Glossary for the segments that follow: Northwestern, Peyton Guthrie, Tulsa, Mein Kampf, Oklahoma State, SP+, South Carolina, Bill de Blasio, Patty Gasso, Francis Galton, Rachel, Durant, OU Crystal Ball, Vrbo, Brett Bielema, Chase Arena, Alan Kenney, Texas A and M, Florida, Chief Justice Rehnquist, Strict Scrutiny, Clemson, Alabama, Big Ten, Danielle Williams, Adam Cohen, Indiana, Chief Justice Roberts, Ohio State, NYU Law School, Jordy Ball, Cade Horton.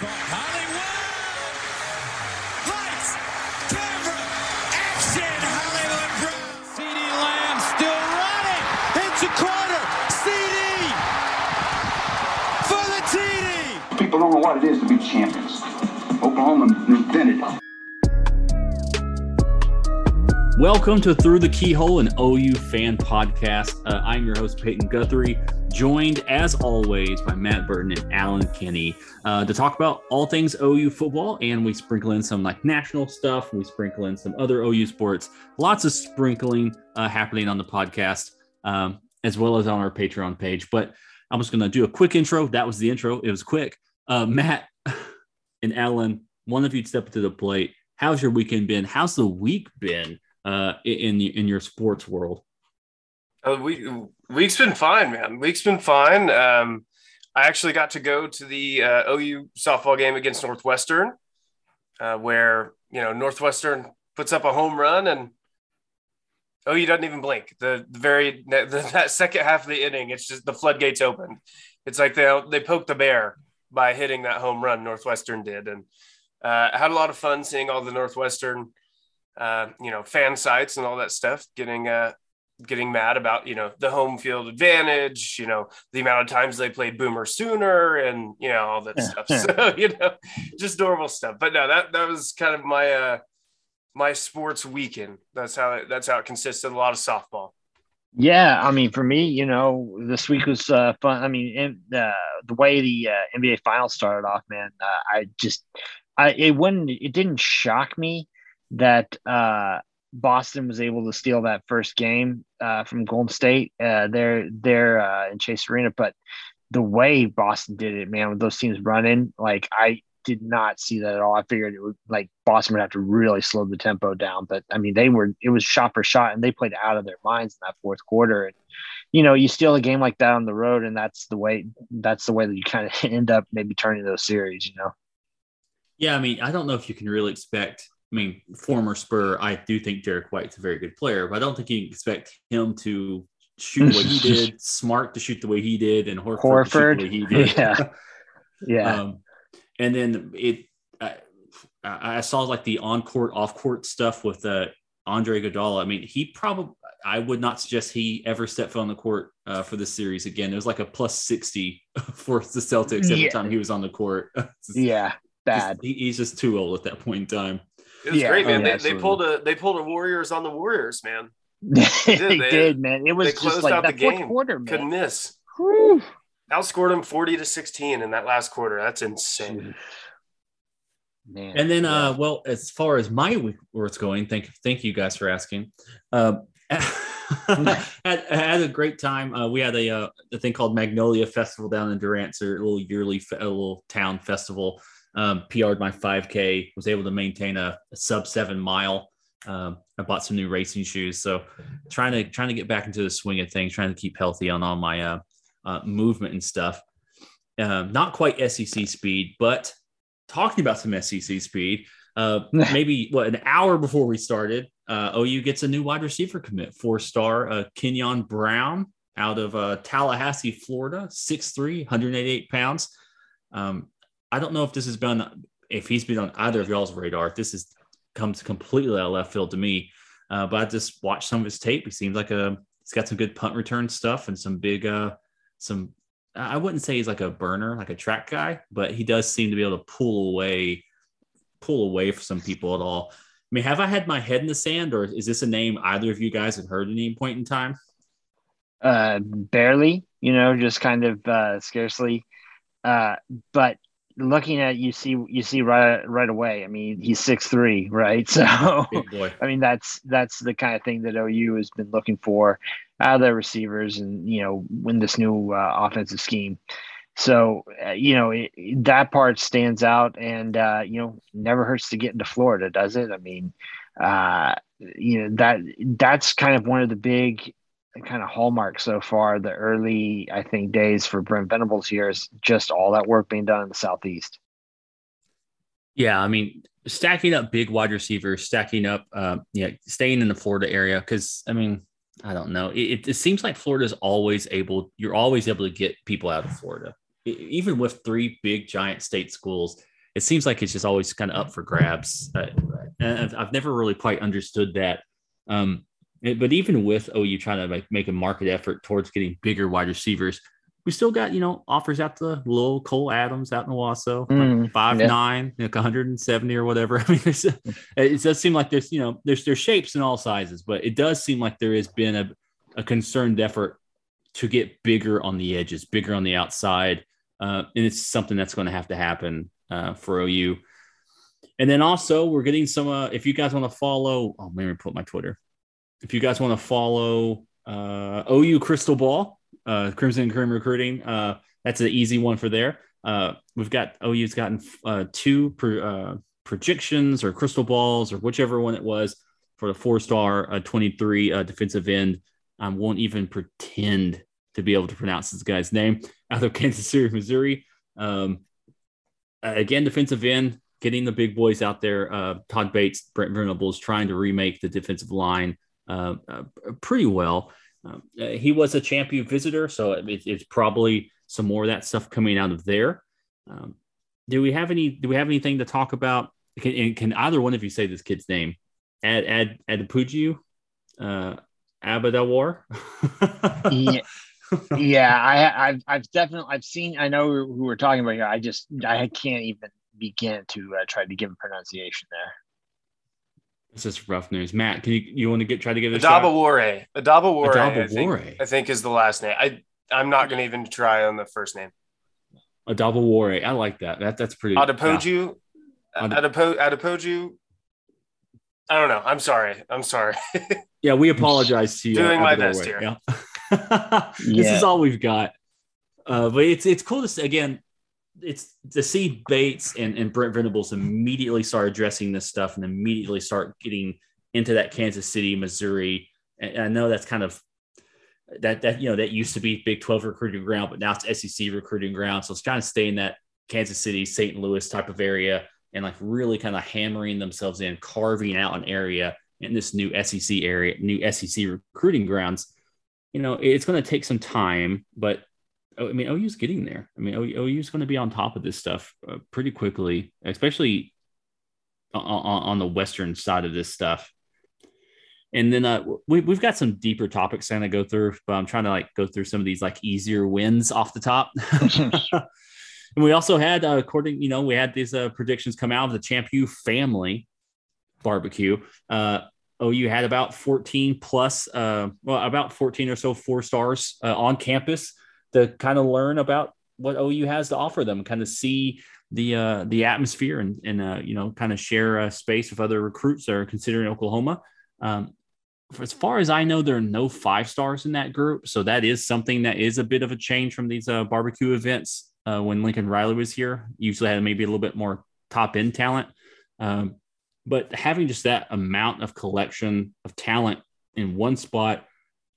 caught. Hollywood! Lights! Camera! Action! Hollywood Brown! CD Lamb still running! It's a quarter! CD! For the TD! People don't know what it is to be champions. Oklahoma invented it. Welcome to Through the Keyhole, an OU fan podcast. I'm your host, Peyton Guthrie, joined as always by Matt Burton and Alan Kenney to talk about all things OU football. And we sprinkle in some like national stuff. We sprinkle in some other OU sports. Lots of sprinkling happening on the podcast as well as on our Patreon page. But I'm just going to do a quick intro. That was the intro. It was quick. Matt and Alan, one of you step up to the plate. How's your weekend been? How's the week been? In your sports world? Week's been fine, man. Week's been fine. I actually got to go to the OU softball game against Northwestern, where, you know, Northwestern puts up a home run and OU doesn't even blink. That second half of the inning, it's just the floodgates opened. It's like they poked the bear by hitting that home run. Northwestern did, and I had a lot of fun seeing all the Northwestern fan sites and all that stuff, getting mad about, you know, the home field advantage, you know, the amount of times they played Boomer Sooner and, you know, all that stuff. So, you know, just normal stuff. But no, that was kind of my, my sports weekend. That's how it consisted. A lot of softball. Yeah. I mean, for me, you know, this week was fun. I mean, the way the NBA finals started off, man, it didn't shock me that Boston was able to steal that first game from Golden State there in Chase Arena. But the way Boston did it, man, with those teams running, like, I did not see that at all. I figured it would, like, Boston would have to really slow the tempo down. But, I mean, it was shot for shot, and they played out of their minds in that fourth quarter. And, you know, you steal a game like that on the road, and that's the way that you kind of end up maybe turning those series, you know? Yeah, I mean, I don't know if you can really expect – I mean, former Spur, I do think Derek White's a very good player, but I don't think you can expect him to shoot what he did, Smart to shoot the way he did, and Horford to shoot the way he did. Yeah. And then I saw like the on-court, off-court stuff with Andre Iguodala. I mean, I would not suggest he ever stepped on the court for this series again. It was like a plus 60 for the Celtics every time he was on the court. Yeah, bad. He's just too old at that point in time. It was great, man. They pulled a Warriors on the Warriors, man. They did, man. It was just like that fourth quarter, man. Couldn't miss. Whew. Outscored them 40-16 in that last quarter. That's insane, man. And then, well, as far as my week where it's going, thank you guys for asking. I had a great time. We had a thing called Magnolia Festival down in Durant, so a little yearly, little town festival. PR'd my 5K, was able to maintain a sub 7 mile. I bought some new racing shoes, so trying to get back into the swing of things, trying to keep healthy on all my movement and stuff. Not quite SEC speed, but talking about some SEC speed, maybe an hour before we started, OU gets a new wide receiver commit, 4-star Kenyon Brown out of Tallahassee, Florida, 6'3", 188 pounds. I don't know if he's been on either of y'all's radar. This comes completely out of left field to me, but I just watched some of his tape. He seems like he's got some good punt return stuff and some big, I wouldn't say he's like a burner, like a track guy, but he does seem to be able to pull away for some people at all. I mean, have I had my head in the sand, or is this a name either of you guys have heard at any point in time? Barely, you know, just kind of scarcely, but. Looking at you see right away. I mean, he's 6'3", right? So, big boy. I mean, that's the kind of thing that OU has been looking for out of their receivers, and, you know, win this new offensive scheme. So, you know, that part stands out, and you know, never hurts to get into Florida, does it? I mean, you know, that's kind of one of the big kind of hallmark so far, the early, I think, days for Brent Venables here is just all that work being done in the Southeast. Yeah, I mean, stacking up big wide receivers, stacking up, staying in the Florida area, because, I mean, I don't know. It seems like Florida's you're always able to get people out of Florida. Even with three big, giant state schools, it seems like it's just always kind of up for grabs. I've never really quite understood that. But even with OU trying to make a market effort towards getting bigger wide receivers, we still got, you know, offers out to little Cole Adams out in Owasso, 5'9", like 170 or whatever. I mean, it does seem like there's, you know, there's shapes in all sizes, but it does seem like there has been a concerned effort to get bigger on the edges, bigger on the outside. And it's something that's going to have to happen for OU. And then also we're getting some, if you guys want to follow, let me put my Twitter. If you guys want to follow OU Crystal Ball, Crimson and Cream Recruiting, that's an easy one for there. We've got OU's gotten two projections or crystal balls or whichever one it was for the 4-star 23 defensive end. I won't even pretend to be able to pronounce this guy's name, out of Kansas City, Missouri. Again, defensive end, getting the big boys out there. Todd Bates, Brent Venables, trying to remake the defensive line pretty well. He was a champion visitor, so it's probably some more of that stuff coming out of there. Do we have anything to talk about? Can either one of you say this kid's name? Adepoju Adebawore? Yeah, I've definitely, I've seen, I know who we're talking about here. I can't even begin to try to give a pronunciation there. This is rough news. Matt, can you want to try to give it a shot? Adebawore. I think is the last name. I'm not going to even try on the first name. Adebawore. I like that. That's pretty. Adepoju. Adepoju. I don't know. I'm sorry. Yeah, we apologize to you. Doing my best here. Yeah. This is all we've got. But it's cool to see, again, it's to see Bates and Brent Venables immediately start addressing this stuff and immediately start getting into that Kansas City, Missouri. And I know that's kind of that, you know, that used to be Big 12 recruiting ground, but now it's SEC recruiting ground. So it's kind of staying in that Kansas City, St. Louis type of area and like really kind of hammering themselves in, carving out an area in this new SEC area, new SEC recruiting grounds. You know, it's going to take some time, but I mean, OU's getting there. I mean, OU's going to be on top of this stuff pretty quickly, especially on the Western side of this stuff. And then we've got some deeper topics I'm going to go through, but I'm trying to like go through some of these like easier wins off the top. And we also had, we had these predictions come out of the Champion family barbecue. OU had about 14 or so 4-stars on campus to kind of learn about what OU has to offer them, kind of see the atmosphere and kind of share a space with other recruits that are considering Oklahoma. As far as I know, there are no 5-stars in that group. So that is something that is a bit of a change from these barbecue events when Lincoln Riley was here. Usually had maybe a little bit more top-end talent. But having just that amount of collection of talent in one spot,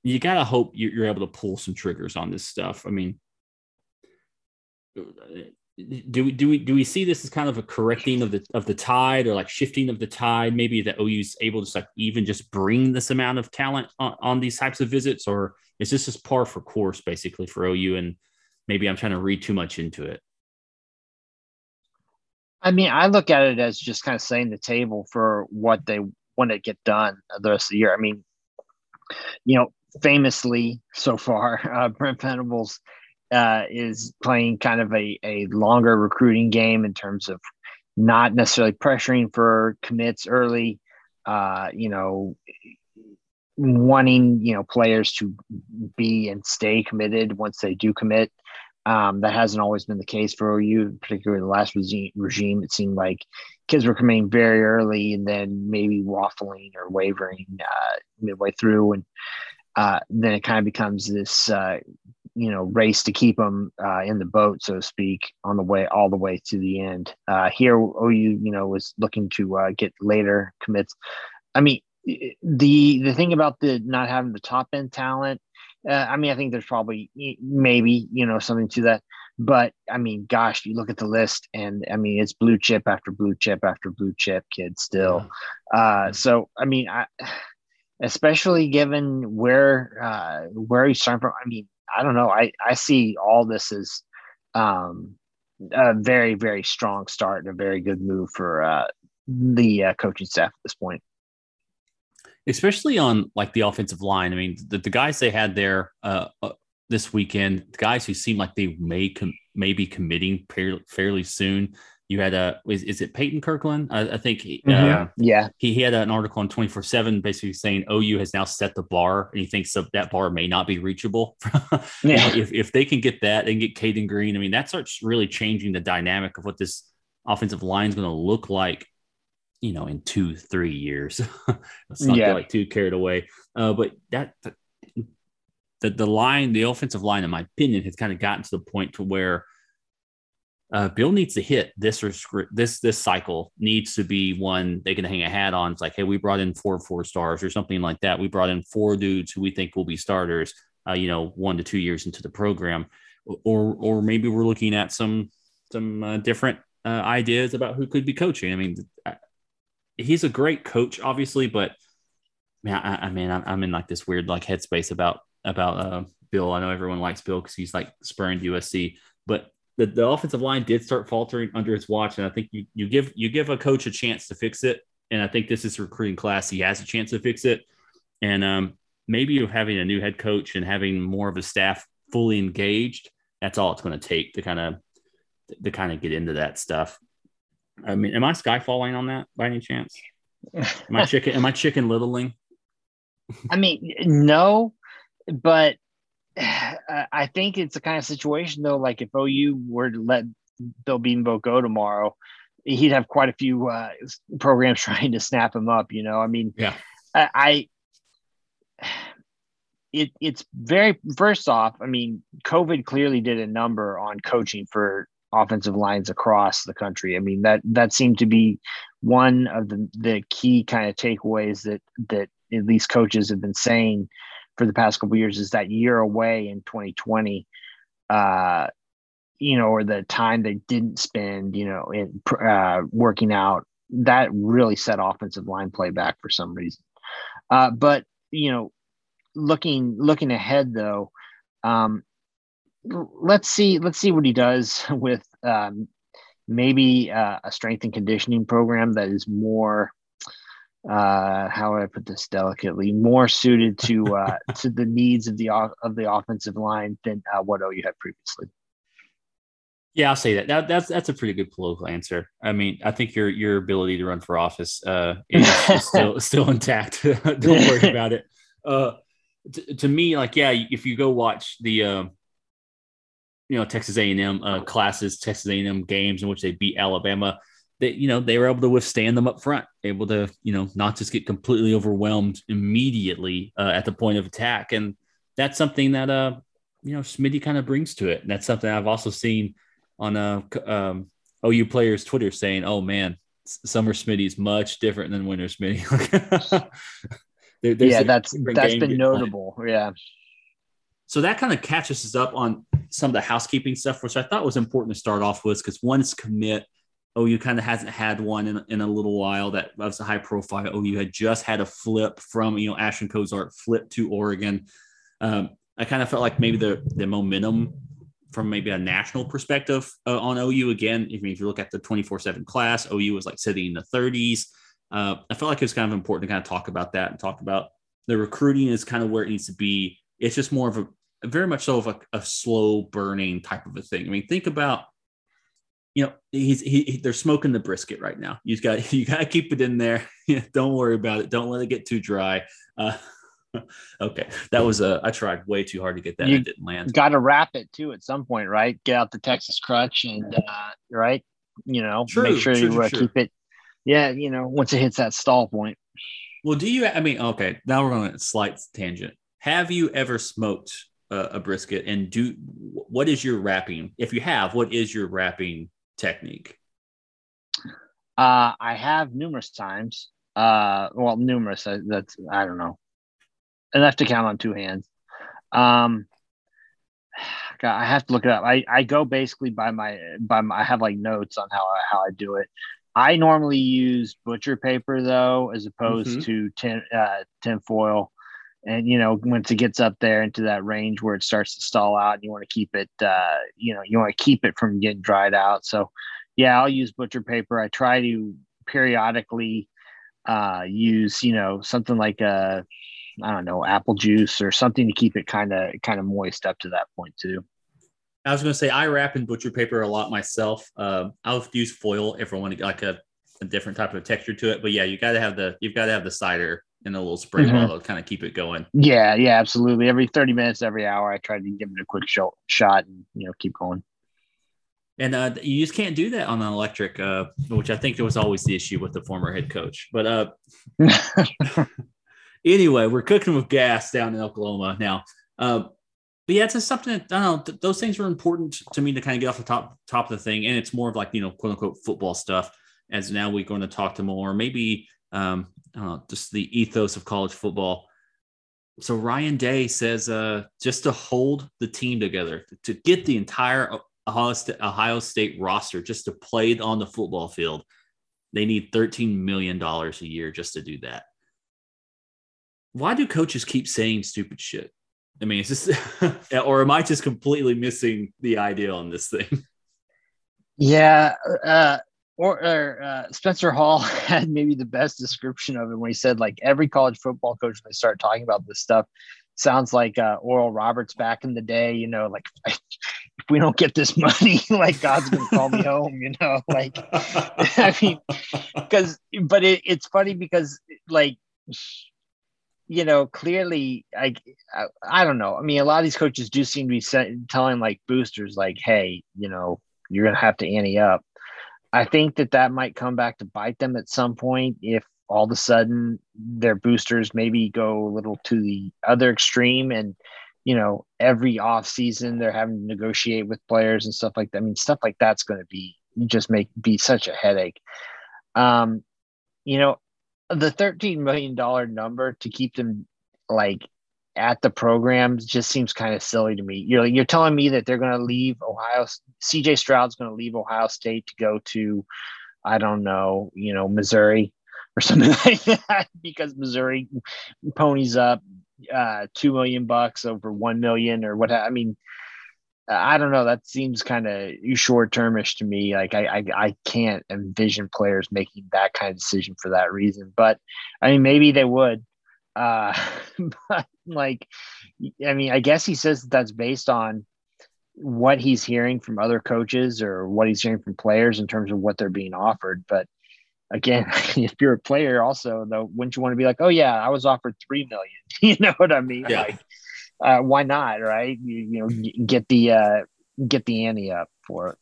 you got to hope you're able to pull some triggers on this stuff. I mean, do we see this as kind of a correcting of the tide or like shifting of the tide? Maybe that OU's able to like even just bring this amount of talent on these types of visits, or is this just par for course basically for OU? And maybe I'm trying to read too much into it. I mean, I look at it as just kind of setting the table for what they want to get done the rest of the year. I mean, you know, famously so far, Brent Venables is playing kind of a longer recruiting game in terms of not necessarily pressuring for commits early, wanting, players to be and stay committed once they do commit. That hasn't always been the case for OU, particularly the last regime. It seemed like kids were coming very early and then maybe waffling or wavering midway through. And then it kind of becomes this, race to keep them in the boat, so to speak, on the way, all the way to the end. Here, OU, was looking to get later commits. I mean, the thing about the not having the top end talent, I think there's probably something to that, but I mean, gosh, you look at the list and I mean, it's blue chip after blue chip after blue chip kids still. So, I mean, especially given where he's starting from, I mean, I don't know. I see all this as, a very, very strong start and a very good move for the coaching staff at this point. Especially on like the offensive line. I mean, the guys they had there this weekend, the guys who seem like they may be committing fairly soon. You had is it Peyton Kirkland? I think he had an article on 24/7 basically saying OU has now set the bar, and he thinks that bar may not be reachable. If they can get that and get Caden Green, I mean, that starts really changing the dynamic of what this offensive line is going to look like, you know, in 2-3 years. Let's not get like too carried away. But that the offensive line, in my opinion, has kind of gotten to the point to where Bill needs to hit this cycle needs to be one they can hang a hat on. It's like, hey, we brought in 4 stars or something like that. We brought in 4 dudes who we think will be starters, 1 to 2 years into the program, or maybe we're looking at some different ideas about who could be coaching. I mean, he's a great coach, obviously, but man, I'm in like this weird like headspace about Bill. I know everyone likes Bill because he's like spurned USC, but the offensive line did start faltering under his watch, and I think you give a coach a chance to fix it, and I think this is recruiting class. He has a chance to fix it, and maybe having a new head coach and having more of a staff fully engaged, that's all it's going to take to kind of get into that stuff. I mean, am I skyfalling on that by any chance? Am I chicken littling? I mean, no, but I think it's the kind of situation, though, like if OU were to let Bill Beambo go tomorrow, he'd have quite a few programs trying to snap him up, you know? I mean, it's very – first off, I mean, COVID clearly did a number on coaching for offensive lines across the country. I mean, that seemed to be one of the key kind of takeaways that at least coaches have been saying for the past couple of years, is that year away in 2020, or the time they didn't spend, in working out, that really set offensive line play back for some reason. But, looking ahead though, let's see what he does with maybe a strength and conditioning program that is more, how would I put this delicately, more suited to the needs of the offensive line than what OU had previously. Yeah, I'll say that. That's a pretty good political answer. I mean, I think your ability to run for office is still intact. Don't worry about it. To me, like, yeah, if you go watch the Texas A and M classes, Texas A and M games in which they beat Alabama, they were able to withstand them up front, able to, not just get completely overwhelmed immediately at the point of attack. And that's something that, Smitty kind of brings to it. And that's something I've also seen on OU players' Twitter saying, oh, man, summer Smitty is much different than winter Smitty. That's been notable. Plan. Yeah. So that kind of catches us up on some of the housekeeping stuff, which I thought was important to start off with, because one's commit. OU kind of hasn't had one in a little while that was a high profile. OU had just had a flip from, Ashton Kozart flip to Oregon. I kind of felt like maybe the momentum from maybe a national perspective on OU again. I mean, if you look at the 24/7 class, OU was like sitting in the 30s. I felt like it was kind of important to kind of talk about that and talk about the recruiting is kind of where it needs to be. It's just more of a very much so of a slow burning type of a thing. I mean, think about, they're smoking the brisket right now. You got to keep it in there. Don't worry about it. Don't let it get too dry. Okay, that was I tried way too hard to get that. It didn't land. Got to wrap it too at some point, right? Get out the Texas crutch and right, make sure you keep it. Yeah, once it hits that stall point. Well, okay, now we're on a slight tangent. Have you ever smoked a brisket, and what is your wrapping? If you have, what is your wrapping technique? I have numerous times. Numerous. I don't know. Enough to count on 2 hands. God, I have to look it up. I go basically by my. I have like notes on how I do it. I normally use butcher paper though, as opposed to tin foil. And, you know, once it gets up there into that range where it starts to stall out, you want to keep it, you want to keep it from getting dried out. So, yeah, I'll use butcher paper. I try to periodically use, you know, something like a, I don't know, apple juice or something to keep it kind of moist up to that point too. I was going to say, I wrap in butcher paper a lot myself. I'll use foil if I want to get like a different type of texture to it, but yeah, you've got to have the cider in a little spray bottle to kind of keep it going. Yeah, absolutely. Every 30 minutes, every hour, I try to give it a quick shot and, you know, keep going. And you just can't do that on an electric, which I think was always the issue with the former head coach. But anyway, we're cooking with gas down in Oklahoma now. But yeah, it's just something that, I don't know, those things were important to me to kind of get off the top of the thing. And it's more of like, you know, quote unquote football stuff. As now we're going to talk to more, maybe just the ethos of college football. So Ryan Day says just to hold the team together, to get the entire Ohio State roster just to play on the football field, they need $13 million a year just to do that. Why do coaches keep saying stupid shit? I mean, it's just, or am I just completely missing the idea on this thing? Yeah. Spencer Hall had maybe the best description of it when he said, like, every college football coach, when they start talking about this stuff, sounds like Oral Roberts back in the day, you know, like, if we don't get this money, like, God's going to call me home, you know, like, I mean, but it's funny because, like, you know, clearly, I don't know. I mean, a lot of these coaches do seem to be telling, like, boosters, like, hey, you know, you're going to have to ante up. I think that might come back to bite them at some point if all of a sudden their boosters maybe go a little to the other extreme and, you know, every offseason they're having to negotiate with players and stuff like that. I mean, stuff like that's going to be such a headache. You know, the $13 million number to keep them like at the program just seems kind of silly to me. You're telling me that they're going to leave CJ Stroud's going to leave Ohio State to go to, I don't know, you know, Missouri or something like that, because Missouri ponies up $2 million over $1 million or what. I mean, I don't know. That seems kind of short-termish to me. Like I can't envision players making that kind of decision for that reason, but I mean, maybe they would. But like, I mean, I guess he says that's based on what he's hearing from other coaches or what he's hearing from players in terms of what they're being offered. But again, if you're a player also, though, wouldn't you want to be like, oh yeah, I was offered $3 million. You know what I mean? Yeah. Like, why not? Right. You know, get the ante up for it.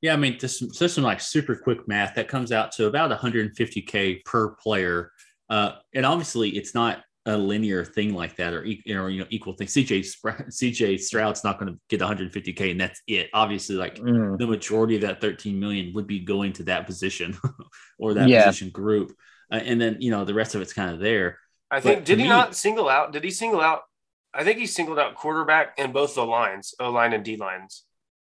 Yeah. I mean, just some like super quick math that comes out to about $150K per player. And obviously it's not a linear thing like that or you know, equal thing. CJ Stroud's not going to get 150K and that's it. Obviously, like the majority of that 13 million would be going to that position or that position group. And then, you know, the rest of it's kind of there. I think, but I think he singled out quarterback and both the lines, O-line and D-lines.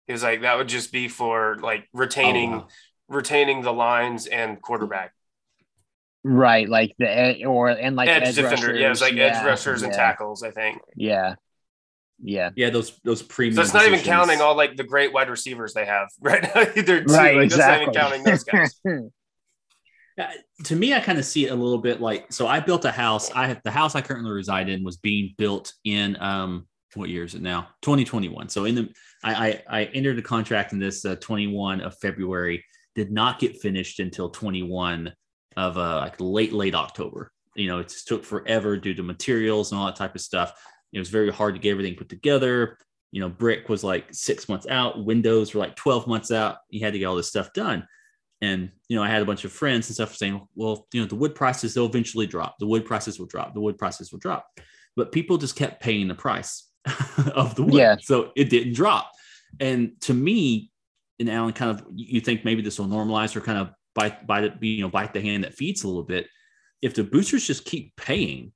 He was like, that would just be for like retaining the lines and quarterback. Right, like the edge defender, rushers. Yeah, it's like edge rushers and tackles, I think. Yeah, those premium. So that's not even counting all like the great wide receivers they have right now. Right, exactly. That's not even counting those guys. To me, I kind of see it a little bit like, so I built a house. The house I currently reside in was being built in what year is it now? 2021. So I entered a contract in this 21 of February, did not get finished until 21. Of like late October. You know, it just took forever due to materials and all that type of stuff. It was very hard to get everything put together. You know, brick was like 6 months out. Windows were like 12 months out. You had to get all this stuff done. And, you know, I had a bunch of friends and stuff saying, well, you know, the wood prices, they'll eventually drop. The wood prices will drop. The wood prices will drop. But people just kept paying the price of the wood. Yeah. So it didn't drop. And to me, and Alan, kind of, you think maybe this will normalize or kind of bite the hand that feeds a little bit. If the boosters just keep paying,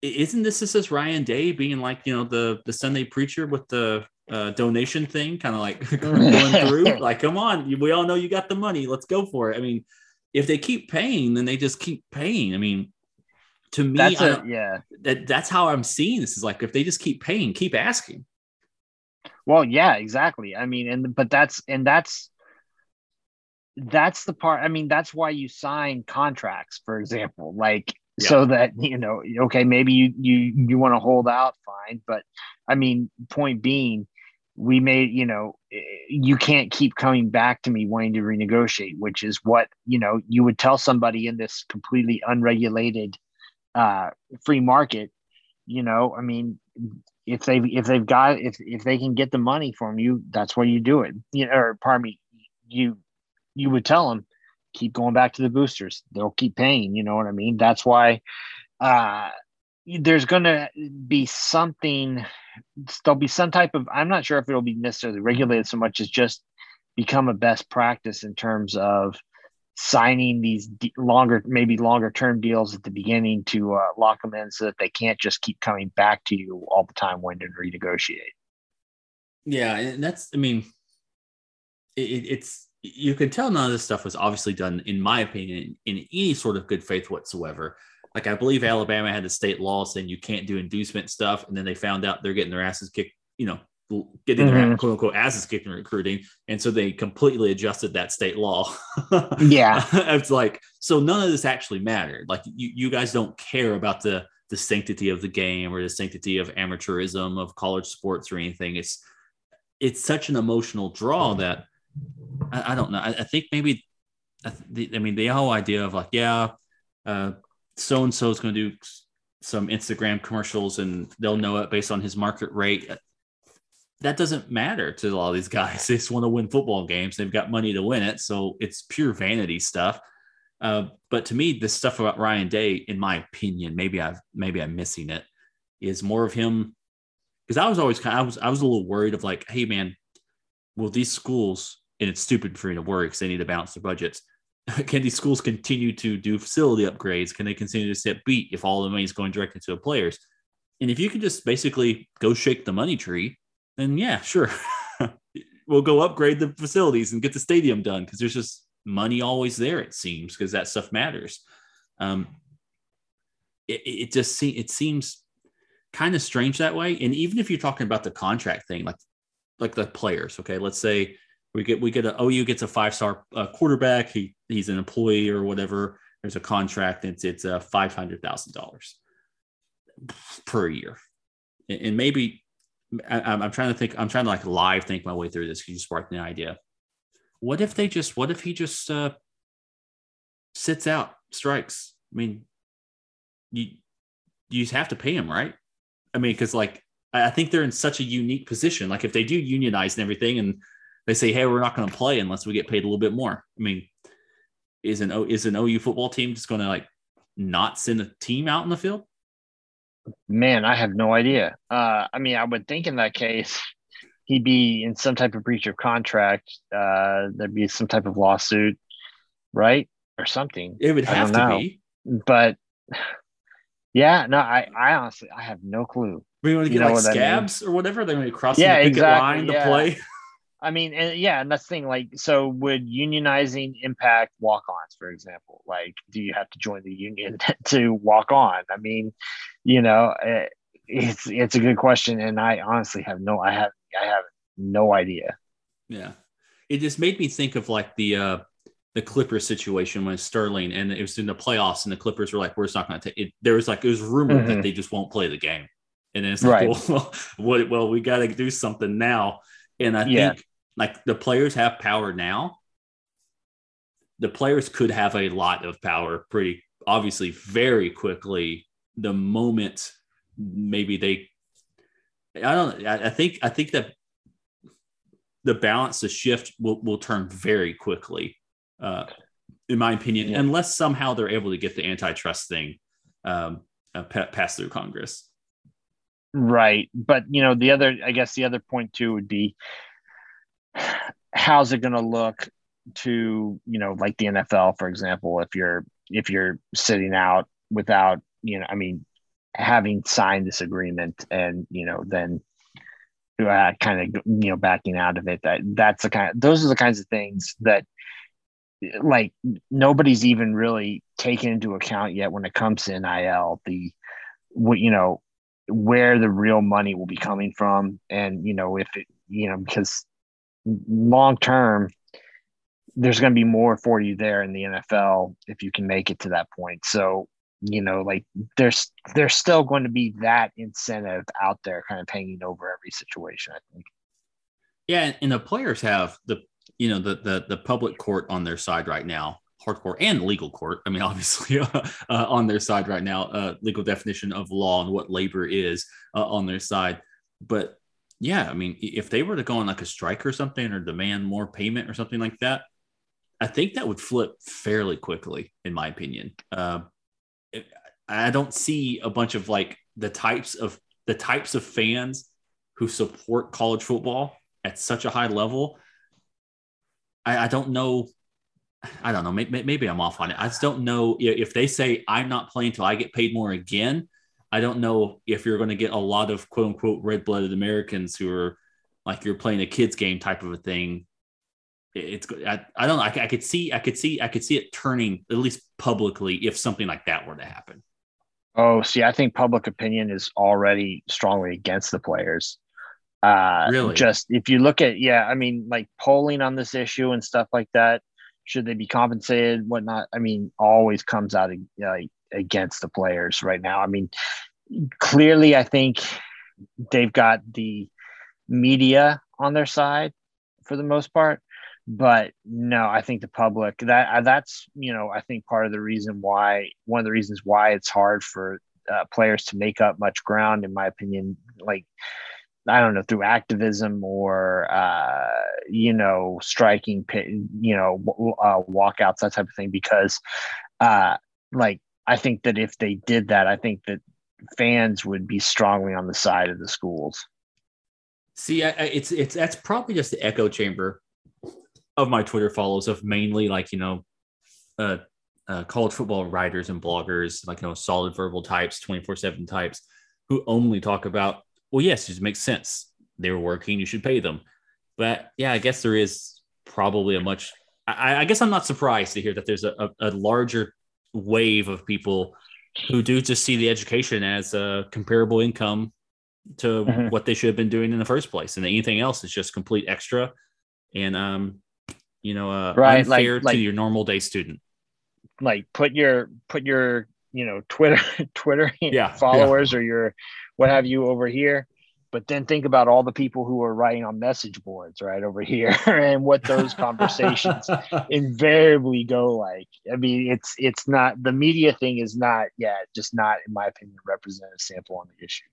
isn't this just Ryan Day being like, you know, the Sunday preacher with the donation thing, kind of like going through? Like, come on, we all know you got the money. Let's go for it. I mean, if they keep paying, then they just keep paying. I mean, to me, that's how I'm seeing this, is like, if they just keep paying, keep asking. Well, yeah, exactly. I mean, that's the part. I mean, that's why you sign contracts, for example, like, so that, you know, okay, maybe you want to hold out, fine. But I mean, point being, you can't keep coming back to me wanting to renegotiate, which is what, you know, you would tell somebody in this completely unregulated free market. You know, I mean, if they can get the money from you, that's where you do it. You know, or pardon me, you would tell them, keep going back to the boosters. They'll keep paying. You know what I mean? That's why there's going to be something. There'll be some type of, I'm not sure if it'll be necessarily regulated so much as just become a best practice in terms of signing these longer term deals at the beginning to lock them in so that they can't just keep coming back to you all the time when to renegotiate. Yeah. And that's, I mean, it's, you could tell none of this stuff was obviously done, in my opinion, in any sort of good faith whatsoever. Like, I believe Alabama had a state law saying you can't do inducement stuff. And then they found out they're getting their asses kicked, you know, getting their quote unquote asses kicked in recruiting. And so they completely adjusted that state law. Yeah. It's like, so none of this actually mattered. Like, you guys don't care about the sanctity of the game or the sanctity of amateurism of college sports or anything. It's such an emotional draw that I don't know. I think maybe, I mean, the whole idea of like, so-and-so is going to do some Instagram commercials and they'll know it based on his market rate. That doesn't matter to a lot of these guys. They just want to win football games. They've got money to win it. So it's pure vanity stuff. But to me, this stuff about Ryan Day, in my opinion, maybe I'm missing it, is more of him. Cause I was always I was a little worried of like, hey man, will these schools, and it's stupid for you to worry because they need to balance their budgets, can these schools continue to do facility upgrades? Can they continue to set beat if all the money is going directly to the players? And if you can just basically go shake the money tree, then yeah, sure. We'll go upgrade the facilities and get the stadium done, because there's just money always there, it seems, because that stuff matters. It seems kind of strange that way. And even if you're talking about the contract thing, like the players, okay, let's say OU gets a 5-star quarterback. He's an employee or whatever. There's a contract. It's $500,000 per year. And maybe I'm trying to think. I'm trying to like live think my way through this because you sparked an idea. What if he just sits out strikes? I mean, you just have to pay him, right? I mean, because like I think they're in such a unique position. Like if they do unionize and everything, and they say, hey, we're not going to play unless we get paid a little bit more. I mean, is an OU football team just going to like not send a team out in the field? Man, I have no idea. I mean, I would think in that case, he'd be in some type of breach of contract. There'd be some type of lawsuit, right? Or something. It would have to be. But yeah, no, I honestly, I have no clue. We want to get like scabs or whatever. They're going to cross the picket line to play. I mean, and that's the thing, like, so would unionizing impact walk-ons, for example? Like, do you have to join the union to walk on? I mean, you know, it's a good question, and I honestly have I have no idea. Yeah. It just made me think of, like, the Clippers situation when Sterling, and it was in the playoffs, and the Clippers were like, we're just not going to take it. There was, like, it was rumored that they just won't play the game. And then it's like, right. well, we got to do something now. And I think, like, the players have power now. The players could have a lot of power pretty obviously very quickly the moment maybe I think that the balance, the shift will turn very quickly, in my opinion, unless somehow they're able to get the antitrust thing passed through Congress. Right. But, you know, the other point too would be, how's it going to look to, you know, like the NFL, for example, if you're sitting out without, you know, I mean, having signed this agreement and, you know, then kind of, you know, backing out of it, those are the kinds of things that like nobody's even really taken into account yet when it comes to NIL, the, you know, where the real money will be coming from. And, you know, if it, you know, because long term, there's going to be more for you there in the NFL if you can make it to that point. So, you know, like there's still going to be that incentive out there kind of hanging over every situation, I think. Yeah. And the players have the, you know, the public court on their side right now, hardcore and legal court. I mean, obviously on their side right now, legal definition of law and what labor is on their side. But yeah, I mean, if they were to go on like a strike or something or demand more payment or something like that, I think that would flip fairly quickly, in my opinion. I don't see a bunch of like the types of fans who support college football at such a high level. I don't know. I don't know. Maybe I'm off on it. I just don't know if they say I'm not playing till I get paid more again. I don't know if you're going to get a lot of quote unquote red-blooded Americans who are like you're playing a kids game type of a thing. It's I don't know. I could see it turning at least publicly if something like that were to happen. Oh, see, I think public opinion is already strongly against the players. Really? Just if you look at, yeah, I mean, like polling on this issue and stuff like that, should they be compensated, whatnot? I mean, always comes out against the players right now. I mean, clearly, I think they've got the media on their side for the most part. But no, I think the public, that's, you know, I think one of the reasons why it's hard for players to make up much ground, in my opinion, like, I don't know, through activism or, you know, striking, you know, walkouts, that type of thing, because like, I think that if they did that, I think that fans would be strongly on the side of the schools. See, it's that's probably just the echo chamber of my Twitter follows of mainly like, you know, college football writers and bloggers, like, you know, solid verbal types, 24/7 types who only talk about, well, yes, it makes sense. They were working, you should pay them. But yeah, I guess there is probably a much, I guess I'm not surprised to hear that there's a larger wave of people who do just see the education as a comparable income to what they should have been doing in the first place. And anything else is just complete extra. And, you know, right, unfair like, to your normal day student. Like put your you know, Twitter followers or your what have you over here. But then think about all the people who are writing on message boards right over here and what those conversations invariably go like. I mean, it's not, the media thing is not, just not, in my opinion, representative sample on the issue.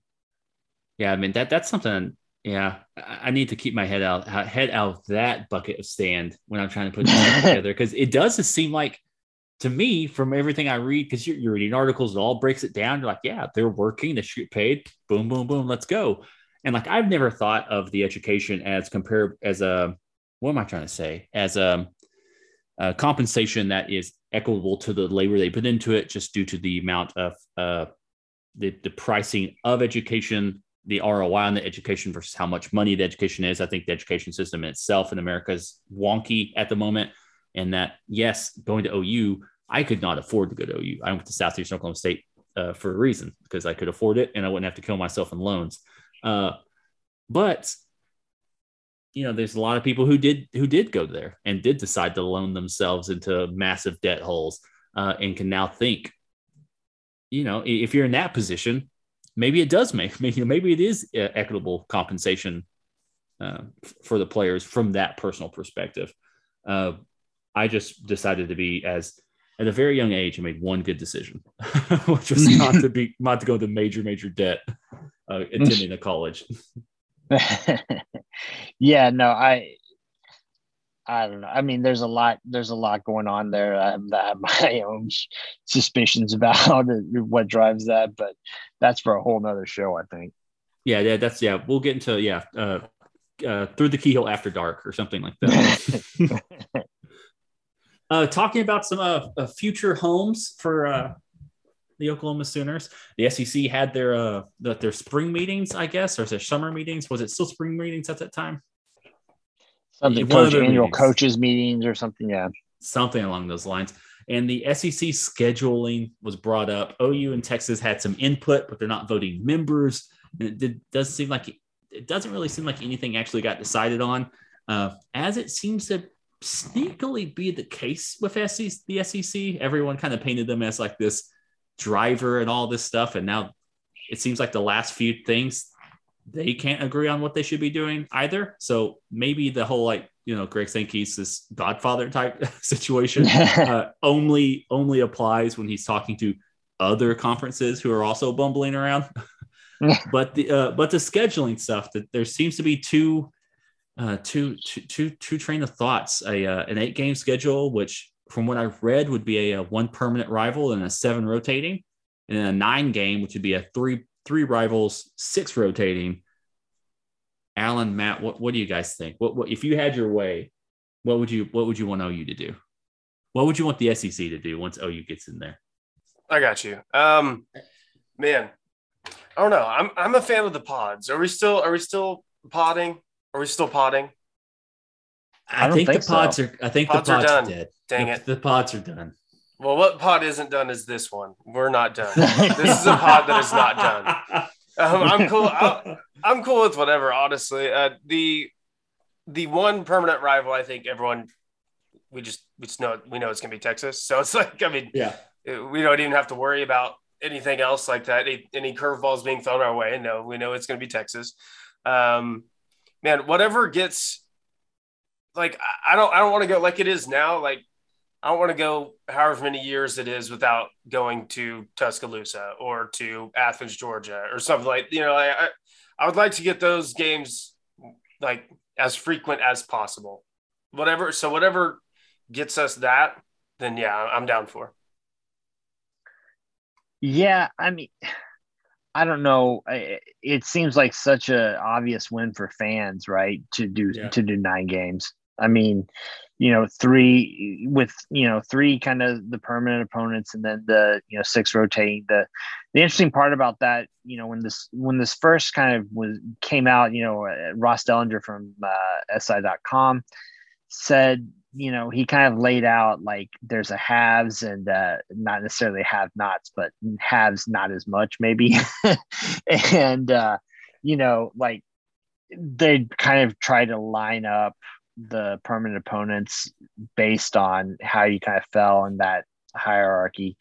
Yeah, I mean, that's something. Yeah, I need to keep my head out of that bucket of sand when I'm trying to put this together, because it does just seem like, to me, from everything I read, because you're reading articles, it all breaks it down. You're like, yeah, they're working, they should get paid, boom, boom, boom, let's go. And like, I've never thought of the education as compared as a, what am I trying to say? As a compensation that is equitable to the labor they put into it, just due to the amount of the pricing of education, the ROI on the education versus how much money the education is. I think the education system in itself in America is wonky at the moment. And that, yes, going to OU, I could not afford to go to OU. I went to Southeastern Oklahoma State for a reason, because I could afford it and I wouldn't have to kill myself in loans. But, you know, there's a lot of people who did go there and did decide to loan themselves into massive debt holes and can now think, you know, if you're in that position, maybe it does maybe it is equitable compensation for the players from that personal perspective. I just decided to be at a very young age, I made one good decision, which was not to go to major debt attending a college. Yeah, no, I don't know. I mean, there's a lot going on there. I have my own suspicions about what drives that, but that's for a whole nother show, I think. Yeah, that's we'll get into Through the Keyhole After Dark or something like that. Talking about some future homes for the Oklahoma Sooners, the SEC had their spring meetings, I guess, or their summer meetings. Was it still spring meetings at that time? Something, annual coaches meetings or something, yeah. something along those lines. And the SEC scheduling was brought up. OU and Texas had some input, but they're not voting members. And it does seem like it doesn't really seem like anything actually got decided on, as it seems to sneakily be the case with the SEC. Everyone kind of painted them as like this driver and all this stuff. And now it seems like the last few things, they can't agree on what they should be doing either. So maybe the whole, like, you know, Greg Sankey's this godfather type situation only applies when he's talking to other conferences who are also bumbling around. But the scheduling stuff, that there seems to be two train of thoughts, an 8-game schedule, which from what I've read would be a 1 permanent rival and a 7 rotating, and then a 9-game, which would be a 3 rivals, 6 rotating. Alan, Matt, what do you guys think? What if you had your way, what would you want OU to do? What would you want the SEC to do once OU gets in there? I got you. Man, I don't know. I'm a fan of the pods. Are we still podding? I think the pods are done. Dead. Dang it. The pods are done. Well, what pod isn't done is this one. We're not done. This is a pod that is not done. I'm cool. I'm cool with whatever, honestly. The one permanent rival, I think everyone, we know it's gonna be Texas. So it's like, I mean, yeah, we don't even have to worry about anything else like that. Any curveballs being thrown our way? No, we know it's gonna be Texas. Man, whatever gets, like, I don't want to go like it is now. Like, I don't want to go however many years it is without going to Tuscaloosa or to Athens, Georgia, or something like, you know, I would like to get those games like as frequent as possible, whatever. So whatever gets us that, then yeah, I'm down for. Yeah. I mean, I don't know. It seems like such an obvious win for fans, right? To do 9 games. I mean, you know, 3 kind of the permanent opponents, and then the 6 rotating. The interesting part about that, when this first kind of came out, Ross Dellinger from SI.com said, he kind of laid out like there's a haves and not necessarily have-nots, but haves not as much maybe. And, like they kind of try to line up the permanent opponents based on how you kind of fell in that hierarchy.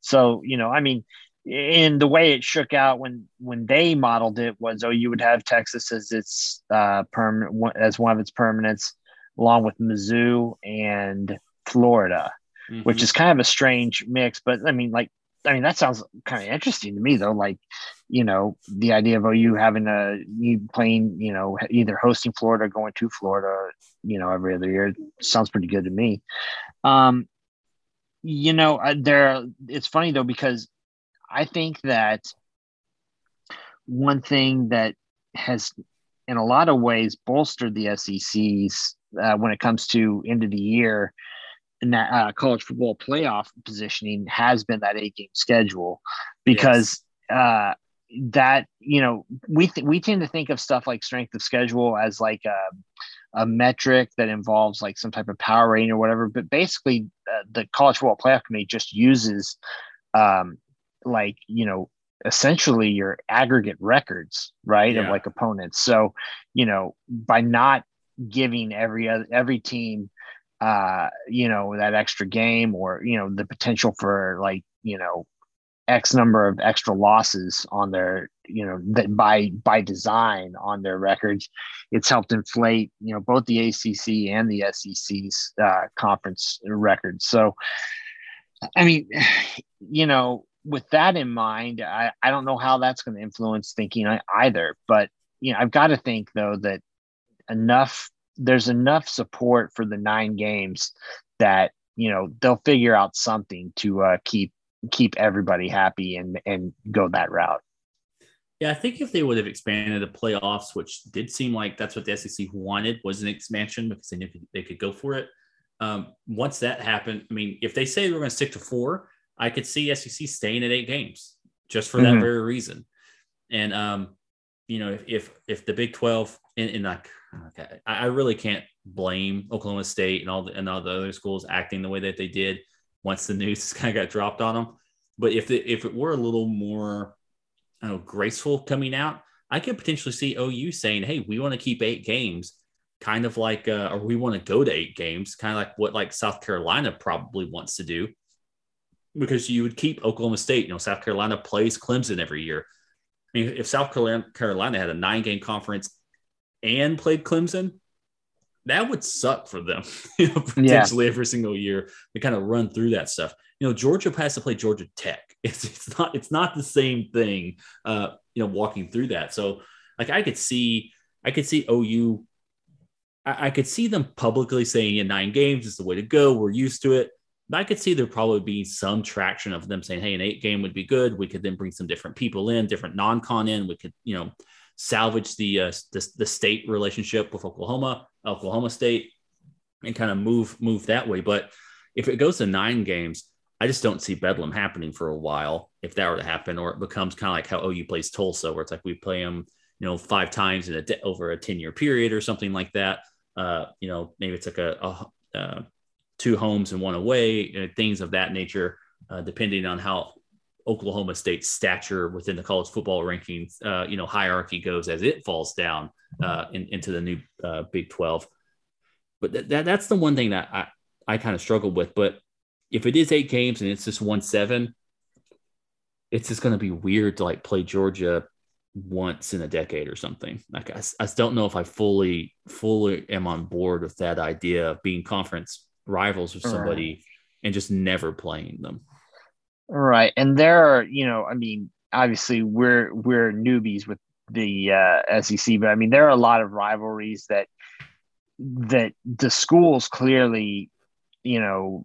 So, I mean, in the way it shook out when they modeled it was, you would have Texas as its permanent, as one of its permanents, along with Mizzou and Florida, mm-hmm. which is kind of a strange mix. But I mean, that sounds kind of interesting to me, though. Like, the idea of OU having either hosting Florida or going to Florida, every other year sounds pretty good to me. It's funny though, because I think that one thing that has, in a lot of ways, bolstered the SEC's when it comes to end of the year and that college football playoff positioning has been that 8-game schedule, because yes. We tend to think of stuff like strength of schedule as like a metric that involves like some type of power rating or whatever. But basically the college football playoff committee just uses essentially your aggregate records, right? Yeah. Of like opponents. So, by not giving every team, that extra game or, the potential for like, X number of extra losses on their, that by design on their records, it's helped inflate, both the ACC and the SEC's conference records. So, I mean, with that in mind, I don't know how that's going to influence thinking either, but I've got to think though that there's enough support for the 9 games that they'll figure out something to keep everybody happy and go that route. Yeah, I think if they would have expanded the playoffs, which did seem like that's what the SEC wanted, was an expansion because they knew they could go for it. Once that happened, I mean, if they say we're going to stick to 4. I could see SEC staying at 8 games just for that very reason. And if the Big 12 and like, okay, I really can't blame Oklahoma State and all the other schools acting the way that they did once the news kind of got dropped on them. But if it were a little more, I don't know, graceful coming out, I could potentially see OU saying, hey, we want to keep 8 games, kind of like, or we want to go to 8 games, kind of like what like South Carolina probably wants to do, because you would keep Oklahoma State. You know, South Carolina plays Clemson every year. I mean, if South Carolina had a 9-game conference and played Clemson, that would suck for them, you know, potentially every single year. They kind of run through that stuff. You know, Georgia has to play Georgia Tech. It's not the same thing, you know, walking through that. So, like, I could see OU, I could see them publicly saying, in 9 games is the way to go. We're used to it. But I could see there probably be some traction of them saying, hey, an 8-game would be good. We could then bring some different people in, different non-con in. We could, you know, salvage the state relationship with Oklahoma State, and kind of move that way. But if it goes to 9 games, I just don't see bedlam happening for a while if that were to happen, or it becomes kind of like how OU plays Tulsa, where it's like we play them, you know, 5 times in over a 10-year period or something like that. You know, maybe it's like a 2 homes and 1 away, you know, things of that nature, depending on how Oklahoma State's stature within the college football rankings, you know, hierarchy goes as it falls down into the new Big 12. But that's the one thing that I kind of struggle with. But if it is 8 games and it's just 1-7, it's just going to be weird to like play Georgia once in a decade or something. Like I don't know if I fully am on board with that idea of being conference rivals with somebody and just never playing them. All right. And there are, you know, I mean, obviously we're newbies with the SEC, but I mean, there are a lot of rivalries that the schools clearly, you know,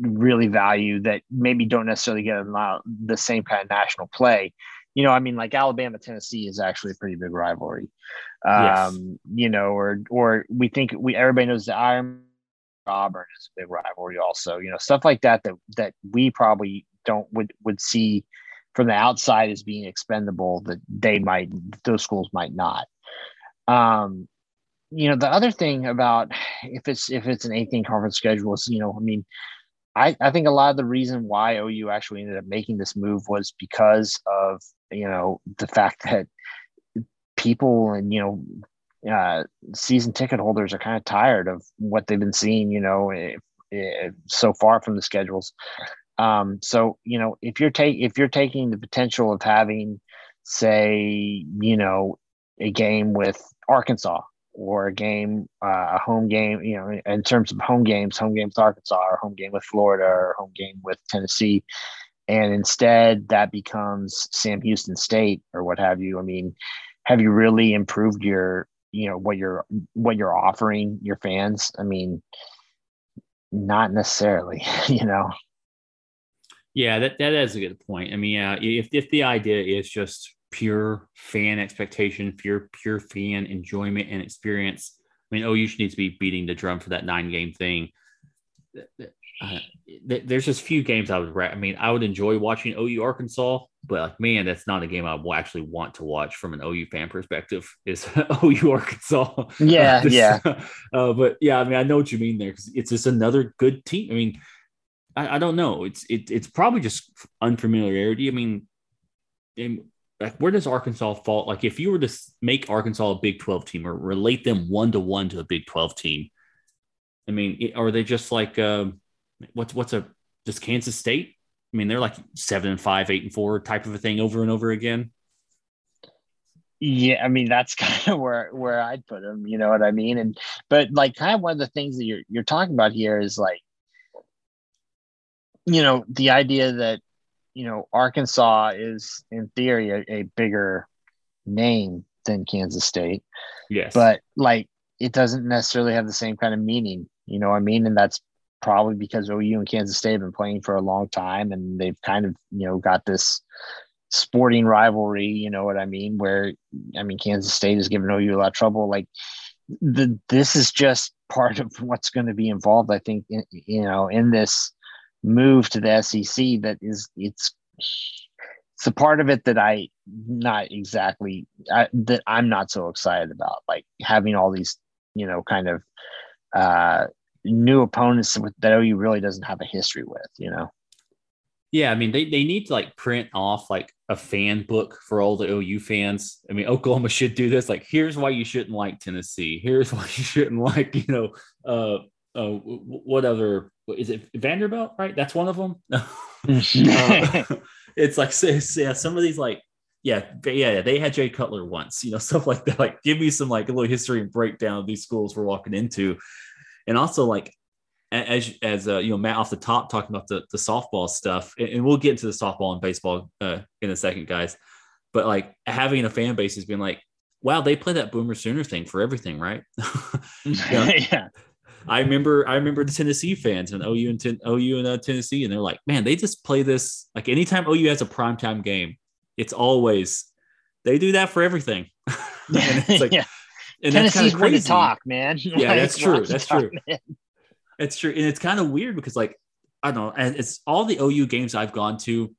really value that maybe don't necessarily get the same kind of national play. You know, I mean, like Alabama, Tennessee is actually a pretty big rivalry. You know, or we think everybody knows the Auburn is a big rivalry also, you know, stuff like that we probably would see from the outside as being expendable, that those schools might not. You know, the other thing about if it's an 18 conference schedule is, you know, I mean, I think a lot of the reason why OU actually ended up making this move was because of, you know, the fact that people and, you know, season ticket holders are kind of tired of what they've been seeing, you know, so far from the schedules. So, you know, if you're taking the potential of having, say, you know, a game with Arkansas, or a game, a home game, you know, in terms of home games with Arkansas, or home game with Florida, or home game with Tennessee, and instead that becomes Sam Houston State or what have you. I mean, have you really improved your, you know, what you're offering your fans? I mean, not necessarily, you know? Yeah, that is a good point. I mean, if the idea is just pure fan expectation, pure fan enjoyment and experience, I mean, OU needs to be beating the drum for that 9-game thing. There's just few games I would enjoy watching OU Arkansas, but like, man, that's not a game I will actually want to watch from an OU fan perspective, is OU Arkansas. But yeah, I mean, I know what you mean there, because it's just another good team. I mean, I don't know. It's probably just unfamiliarity. I mean, like, where does Arkansas fall? Like, if you were to make Arkansas a Big 12 team, or relate them 1-to-1 to a Big 12 team, I mean, are they just like just Kansas State? I mean, they're like 7-5, 8-4 type of a thing over and over again. Yeah, I mean, that's kind of where I'd put them. You know what I mean? And but like, kind of one of the things that you're talking about here is like, you know, the idea that, you know, Arkansas is in theory a bigger name than Kansas State. Yes, but like, it doesn't necessarily have the same kind of meaning, you know what I mean? And that's probably because OU and Kansas State have been playing for a long time, and they've kind of, you know, got this sporting rivalry, you know what I mean? Where, I mean, Kansas State has given OU a lot of trouble. Like, this is just part of what's going to be involved, I think, in this move to the SEC. That is, it's a part of it that I'm not so excited about, like having all these you know, kind of new opponents that OU really doesn't have a history with, you know? Yeah, I mean, they need to, like, print off, like, a fan book for all the OU fans. I mean, Oklahoma should do this. Like, here's why you shouldn't like Tennessee. Here's why you shouldn't like, you know, what other – is it Vanderbilt, right? That's one of them? It's like, yeah, some of these, like, yeah, they had Jay Cutler once, you know, stuff like that. Like, give me some, like, a little history and breakdown of these schools we're walking into. And also, like, as you know, Matt off the top talking about the softball stuff, and we'll get into the softball and baseball in a second, guys. But like having a fan base has been like, wow, they play that Boomer Sooner thing for everything, right? Yeah. I remember the Tennessee fans and OU and Tennessee, and they're like, man, they just play this like anytime OU has a primetime game, it's always they do that for everything. And it's like, yeah. And Tennessee's kind of talk, man. Yeah, that's true. That's true. It's true. And it's kind of weird because, like, I don't know, it's all the OU games I've gone to,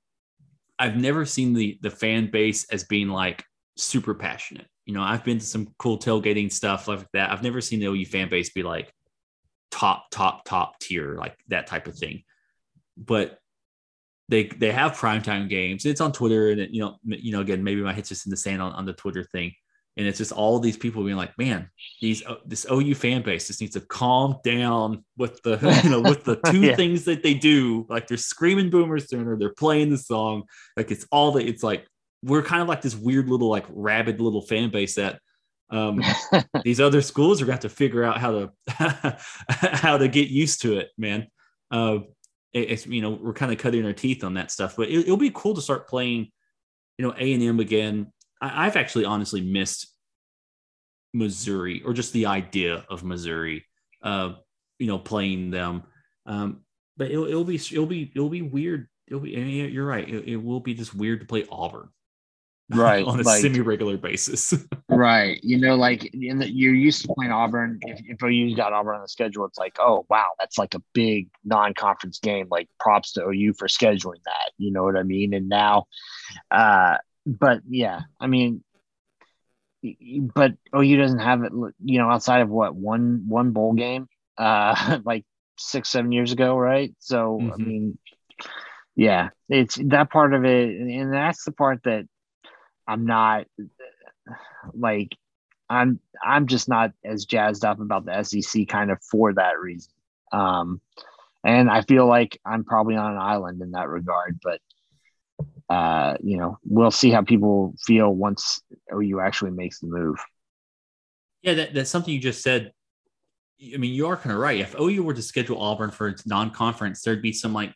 I've never seen the fan base as being, like, super passionate. You know, I've been to some cool tailgating stuff like that. I've never seen the OU fan base be, like, top tier, like that type of thing. But they have primetime games. It's on Twitter. And, you know, again, maybe my head's just in the sand on the Twitter thing. And it's just all these people being like, man, this OU fan base just needs to calm down with the, you know, with the two yeah. things that they do. Like they're screaming Boomer Sooner, they're playing the song. Like it's all that. It's like we're kind of like this weird little like rabid little fan base that these other schools are going to have to figure out how to get used to it, man. It's you know we're kind of cutting our teeth on that stuff, but it'll be cool to start playing, you know, A&M again. I've actually honestly missed Missouri or just the idea of Missouri, you know, playing them. But it'll be weird. You're right. It will be just weird to play Auburn. Right. On a like, semi-regular basis. Right. You know, like you're used to playing Auburn. If OU's got Auburn on the schedule, it's like, oh, wow, that's like a big non-conference game, like props to OU for scheduling that. You know what I mean? And now, but yeah, I mean, but OU doesn't have it, you know, outside of what one bowl game, like 6-7 years ago, right? So mm-hmm. I mean, yeah, it's that part of it, and that's the part that I'm not like, I'm just not as jazzed up about the SEC kind of for that reason, and I feel like I'm probably on an island in that regard, but. You know, we'll see how people feel once OU actually makes the move. Yeah, that's something you just said. I mean, you are kind of right. If OU were to schedule Auburn for its non-conference, there'd be some like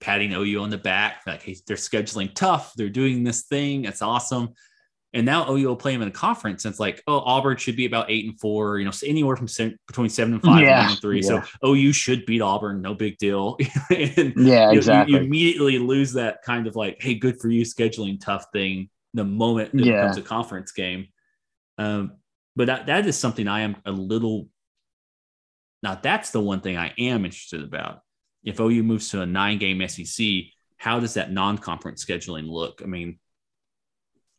patting OU on the back, like, hey, they're scheduling tough. They're doing this thing. It's awesome. And now OU will play them in a conference. And it's like, oh, Auburn should be about 8-4, you know, so anywhere from between 7-5 yeah. and 9-3. Yeah. So OU should beat Auburn. No big deal. And yeah, exactly. You immediately lose that kind of like, hey, good for you scheduling tough thing. The moment it yeah. becomes a conference game. But that is something I am a little. Now that's the one thing I am interested about. If OU moves to a 9-game SEC, how does that non-conference scheduling look? I mean,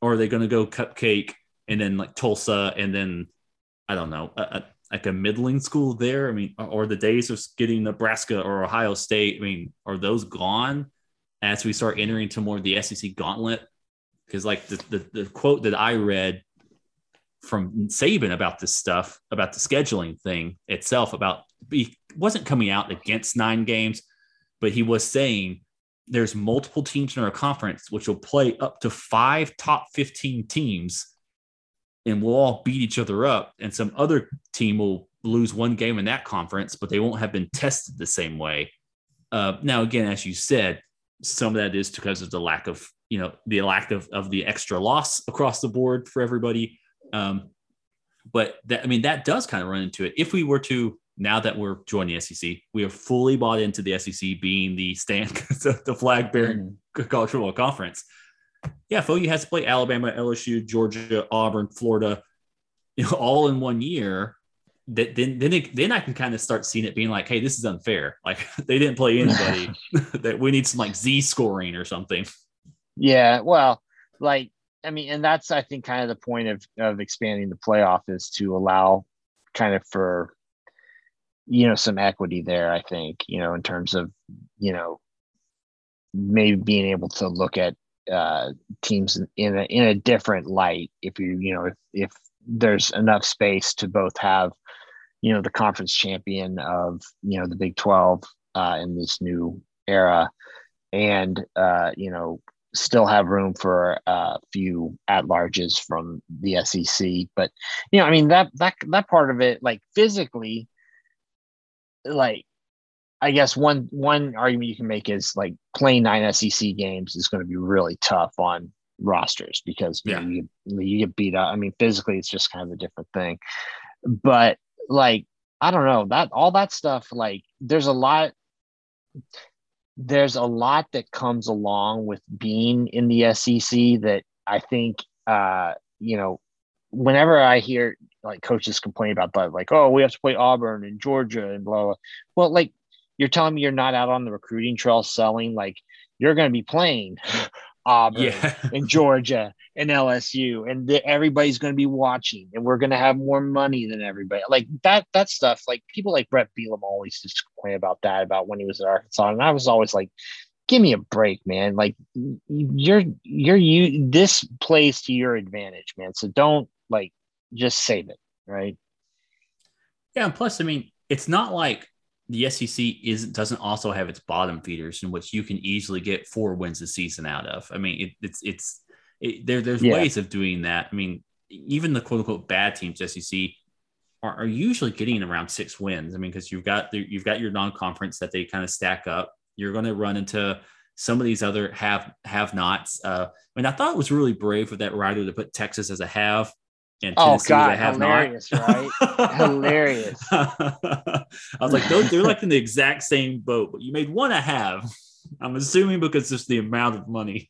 or are they going to go cupcake and then like Tulsa and then, I don't know, like a middling school there? I mean, or the days of getting Nebraska or Ohio State, I mean, are those gone as we start entering to more of the SEC gauntlet? Because like the quote that I read from Saban about this stuff, about the scheduling thing itself, about he wasn't coming out against 9 games, but he was saying, there's multiple teams in our conference, which will play up to 5 top 15 teams and we'll all beat each other up. And some other team will lose 1 game in that conference, but they won't have been tested the same way. Now, again, as you said, some of that is because of the lack of, you know, the lack of the extra loss across the board for everybody. But that, I mean, that does kind of run into it. If we were to, now that we're joining the SEC, we are fully bought into the SEC being the the flag-bearing college football conference. Yeah, if OU has to play Alabama, LSU, Georgia, Auburn, Florida, you know, all in 1 year, then I can kind of start seeing it being like, hey, this is unfair. Like, they didn't play anybody. That we need some, like, Z scoring or something. Yeah, well, like, I mean, and that's, I think, kind of the point of expanding the playoff is to allow kind of for, you know, some equity there, I think, you know, in terms of, you know, maybe being able to look at teams in a different light. If if there's enough space to both have, you know, the conference champion of, you know, the Big 12 in this new era, and you know, still have room for a few at-larges from the SEC. But, you know, I mean, that part of it, like physically, like, I guess one argument you can make is like playing 9 SEC games is going to be really tough on rosters because you get beat up. I mean, physically, it's just kind of a different thing. But like, I don't know, that all that stuff, like there's a lot that comes along with being in the SEC that I think, you know, whenever I hear like coaches complain about that, like, oh, we have to play Auburn and Georgia and blah, blah. Well, like, you're telling me you're not out on the recruiting trail selling, like you're going to be playing Auburn and Georgia and LSU, and everybody's going to be watching, and we're going to have more money than everybody. Like that stuff, like people like Brett Bielema always just complain about that, about when he was at Arkansas. And I was always like, give me a break, man. Like you, this plays to your advantage, man. So don't like, just save it. Right. Yeah. And plus, I mean, it's not like the SEC doesn't also have its bottom feeders, in which you can easily get 4 wins a season out of. I mean, there's ways of doing that. I mean, even the quote unquote bad teams, SEC are usually getting around 6 wins. I mean, because you've got your non-conference that they kind of stack up. You're going to run into some of these other have-nots. I mean, I thought it was really brave of that writer to put Texas as a have. And Tennessee, I have hilarious, not. Right? Hilarious. I was like, they're like in the exact same boat, but you made one a have. I'm assuming because just the amount of money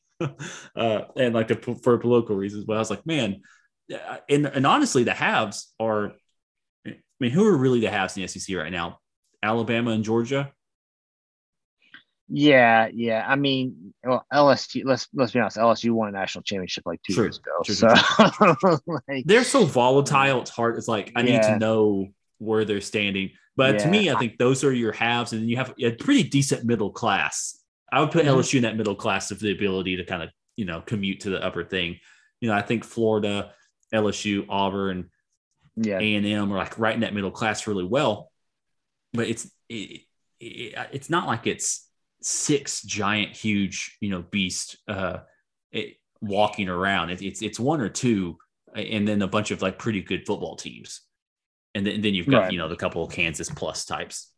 and like for political reasons. But I was like, man, and honestly, the haves are, I mean, who are really the haves in the SEC right now? Alabama and Georgia. Yeah. I mean, well, LSU. Let's be honest. LSU won a national championship like 2 years ago. True. Like, they're so volatile. It's hard. It's like I need to know where they're standing. But to me, I think those are your halves, and you have a pretty decent middle class. I would put LSU in that middle class of the ability to kind of, you know, commute to the upper thing. You know, I think Florida, LSU, Auburn, A&M are like right in that middle class really well. But it's not like it's 6 giant, huge, you know, beast walking around. It's 1 or 2, and then a bunch of like pretty good football teams, and then you've got, you know, the couple of Kansas plus types,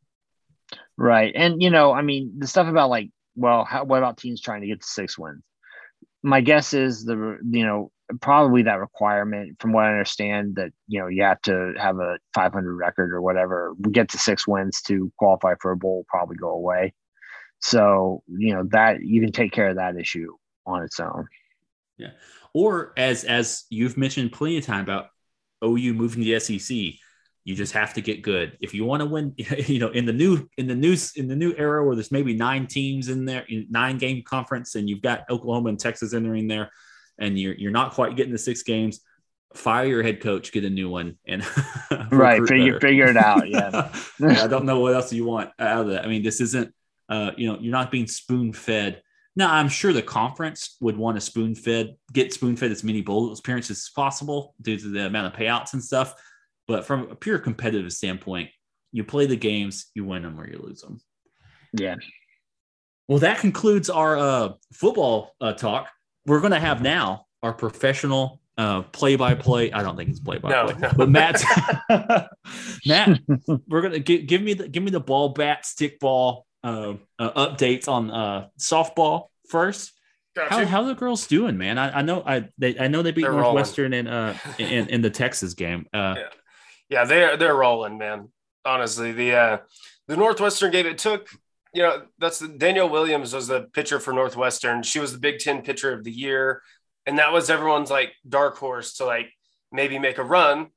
right? And you know, I mean, the stuff about like, well, what about teams trying to get to 6 wins? My guess is probably that requirement, from what I understand, that, you know, you have to have a 500 record or whatever, we get to 6 wins to qualify for a bowl, probably go away. So, you know, that you can take care of that issue on its own. Yeah. Or as you've mentioned plenty of time about OU moving to the SEC, you just have to get good. If you want to win, you know, in the new era where there's maybe 9 teams in there, 9 game conference, and you've got Oklahoma and Texas entering there, and you're not quite getting the 6 games, fire your head coach, get a new one, and right. Figure it out. Yeah. I don't know what else you want out of that. I mean, this isn't, you know, you're not being spoon-fed. Now, I'm sure the conference would want to get spoon-fed as many bowl appearances as possible due to the amount of payouts and stuff. But from a pure competitive standpoint, you play the games, you win them or you lose them. Yeah. Well, that concludes our football talk. We're going to have now our professional play-by-play. I don't think it's play-by-play. No. But Matt, we're going to give me the ball, bat, stick ball. Updates on softball first. Gotcha. How are the girls doing, man? I know they beat Northwestern rolling. in the Texas game. Yeah, they're rolling, man. Honestly, the Northwestern game, it took, you know, that's Danielle Williams was the pitcher for Northwestern. She was the Big Ten pitcher of the year, and that was everyone's like dark horse to like maybe make a run,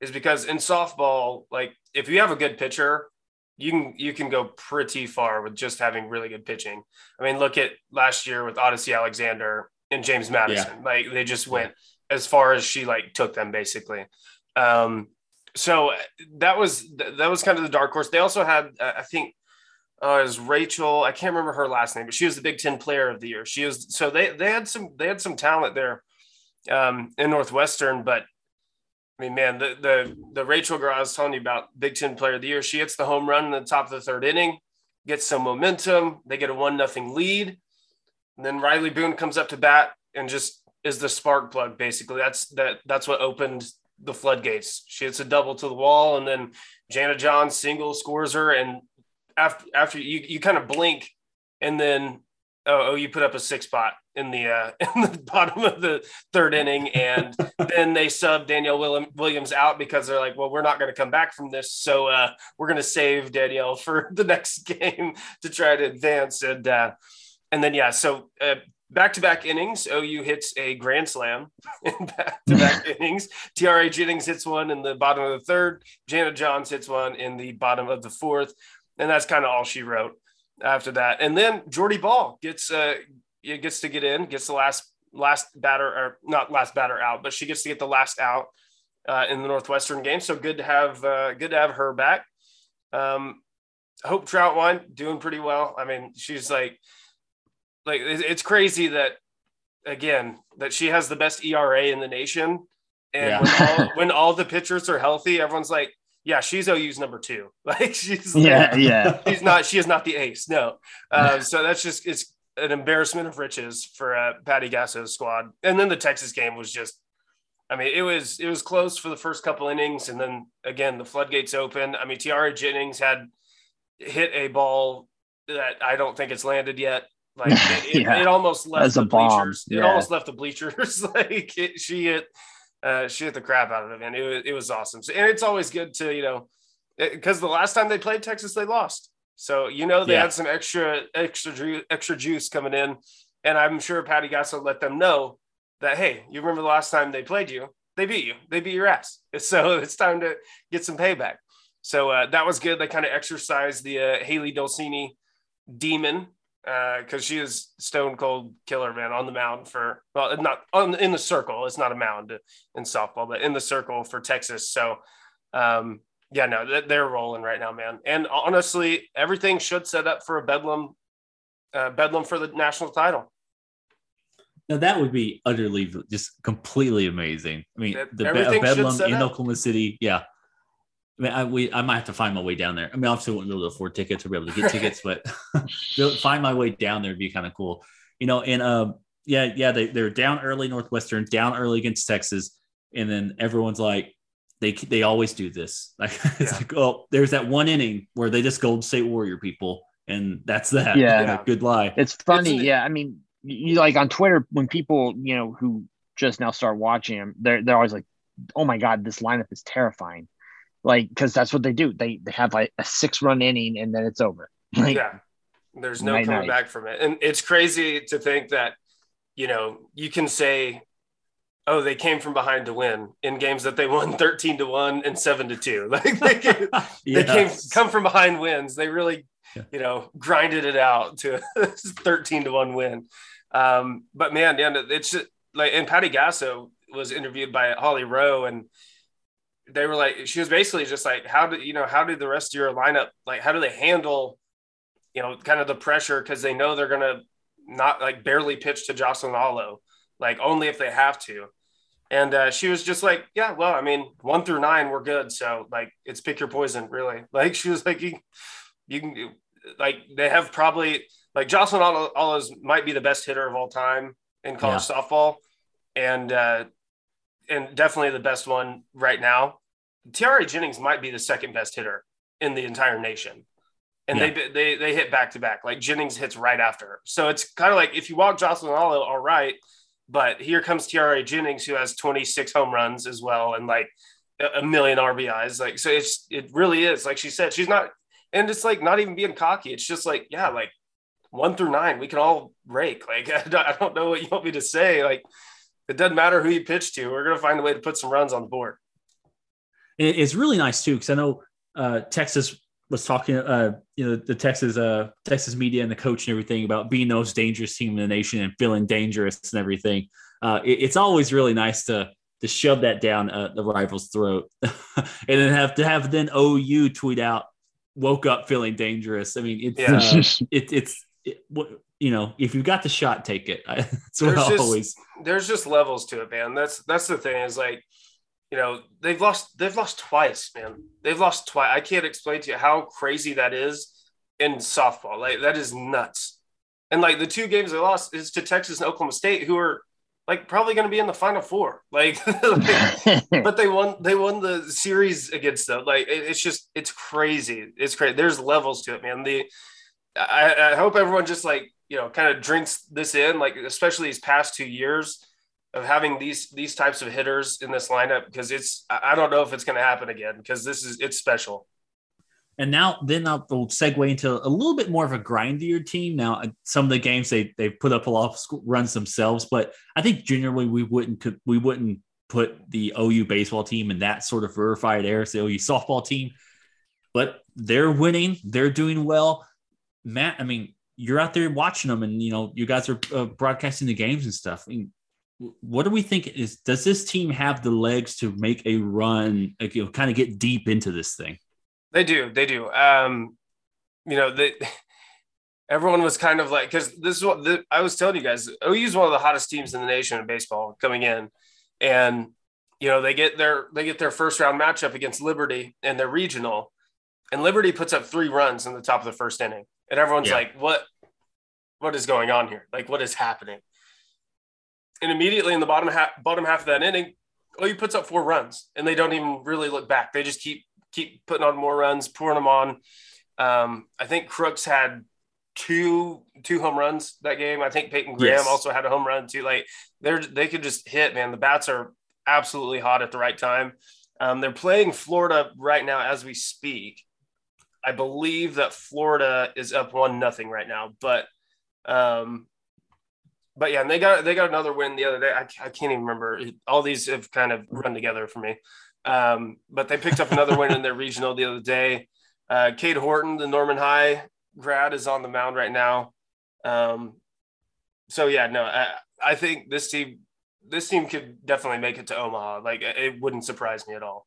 is because in softball, like if you have a good pitcher, you can go pretty far with just having really good pitching. I mean, look at last year with Odyssey Alexander and James Madison. Like they just went as far as she like took them basically. So that was kind of the dark horse. They also had, I think, it was Rachel. I can't remember her last name, but she was the Big Ten Player of the Year. She was, so they had some talent there in Northwestern. But I mean, man, the Rachel girl I was telling you about, Big Ten Player of the Year, she hits the home run in the top of the third inning, gets some momentum. They get a 1-0 lead, and then Riley Boone comes up to bat and just is the spark plug. Basically, that's what opened the floodgates. She hits a double to the wall, and then Jana Johns single scores her. And after you kind of blink, and then you put up a six spot in the bottom of the third inning, and then they sub Danielle Williams out because they're like, well, we're not going to come back from this, so we're going to save Danielle for the next game to try to advance. And so back-to-back innings, OU hits a grand slam in back-to-back innings. Tiare Jennings hits one in the bottom of the third. Jana Johns hits one in the bottom of the fourth. And that's kind of all she wrote after that. And then Jordy Ball gets to get in, gets the last batter, or not last batter out, but she gets to get the last out in the Northwestern game. So good to have her back. Hope Troutwine doing pretty well. I mean, she's like it's crazy that she has the best ERA in the nation. And when all the pitchers are healthy, everyone's like, yeah, she's OU's number two. Like she is not the ace. No. So that's just, it's an embarrassment of riches for Patty Gasso's squad. And then the Texas game was just, I mean, it was close for the first couple innings. And then again, the floodgates opened. I mean, Tiare Jennings had hit a ball that I don't think it's landed yet. Like it almost left the bleachers. Yeah. It almost left the bleachers. like she hit the crap out of it, man. It was awesome. So, and it's always good to, because the last time they played Texas, they lost. So they had some extra juice coming in, and I'm sure Patty Gasso let them know that, hey, you remember the last time they played you? They beat your ass. So it's time to get some payback. So that was good. They kind of exercised the Haley Dulcini demon. Because she is stone cold killer, man, on the mound for, well, not on, in the circle. It's not a mound in softball, but in the circle for Texas. So, they're rolling right now, man. And honestly, everything should set up for a bedlam for the national title. Now that would be utterly, just completely amazing. I mean, a bedlam in Oklahoma City, yeah. I mean, I might have to find my way down there. I mean, obviously, I wouldn't be able to afford tickets or be able to get tickets, but find my way down there would be kind of cool, And they're down early, Northwestern, down early against Texas, and then everyone's like, they always do this. Like there's that one inning where they just Golden State Warrior people, and that's that. Yeah, good lie. It's funny. I mean, you like on Twitter when people who just now start watching them, they're always like, oh my God, this lineup is terrifying. Like, because that's what they do. They have like a 6-run inning and then it's over. Like, there's no coming back from it. And it's crazy to think that, you can say, oh, they came from behind to win in games that they won 13-1 and 7-2. Like they come from behind wins. They really, grinded it out to a 13-1 win. But man, it's just, like, and Patty Gasso was interviewed by Holly Rowe, and they were like, she was basically just like, how did the rest of your lineup, like, how do they handle, kind of the pressure? Cause they know they're going to not like barely pitch to Jocelyn Allo, like only if they have to. And she was just like, yeah, well, I mean, 1 through 9, we're good. So like, it's pick your poison, really. Like she was like, you can do, like, they have probably like Jocelyn Allo's might be the best hitter of all time in college softball. And definitely the best one right now. Tiare Jennings might be the second best hitter in the entire nation. And they hit back to back. Like Jennings hits right after her. So it's kind of like, if you walk Jocelyn Allo, all right, but here comes Tiare Jennings, who has 26 home runs as well. And like a million RBIs. Like, so it really is. Like she said, she's not, and it's like not even being cocky. It's just like, like 1 through 9, we can all rake. Like, I don't know what you want me to say. Like, it doesn't matter who you pitch to. We're going to find a way to put some runs on the board. It's really nice too, because I know Texas was talking, the Texas media and the coach and everything about being the most dangerous team in the nation and feeling dangerous and everything. It's always really nice to to shove that down the rival's throat, and then have OU tweet out, woke up feeling dangerous. I mean, you know, if you've got the shot, take it. That's what I always. There's just levels to it, man. That's the thing is like, you know, they've lost twice, man. They've lost twice. I can't explain to you how crazy that is in softball. Like that is nuts. And like the two games they lost is to Texas and Oklahoma State, who are like probably going to be in the Final Four. Like, but they won the series against them. Like it's crazy. It's crazy. There's levels to it, man. I hope everyone just like, you know, kind of drinks this in, like, especially these past 2 years of having these types of hitters in this lineup, because I don't know if it's going to happen again, because it's special. And now then I'll segue into a little bit more of a grindier team. Now, some of the games they put up a lot of runs themselves, but I think generally we wouldn't put the OU baseball team in that sort of rarefied air as the OU softball team, but they're winning. They're doing well. Matt, I mean, you're out there watching them, and you know you guys are broadcasting the games and stuff. I mean, what do we think is? Does this team have the legs to make a run? Like, you know, kind of get deep into this thing. They do. You know, everyone was kind of like, because this is what I was telling you guys. OU is one of the hottest teams in the nation in baseball coming in, and you know they get their first round matchup against Liberty in their regional, and Liberty puts up 3 runs in the top of the first inning. And everyone's like, what is going on here? Like, what is happening? And immediately in the bottom half of that inning, OU puts up 4 runs, and they don't even really look back. They just keep putting on more runs, pouring them on. I think Crooks had two home runs that game. I think Peyton Graham also had a home run too. Like they could just hit, man. The bats are absolutely hot at the right time. They're playing Florida right now as we speak. I believe that Florida is up 1-0 right now, but yeah, and they got another win the other day. I can't even remember. All these have kind of run together for me. But they picked up another win in their regional the other day. Cade Horton, the Norman High grad, is on the mound right now. So yeah, no, I think this team could definitely make it to Omaha. Like it wouldn't surprise me at all.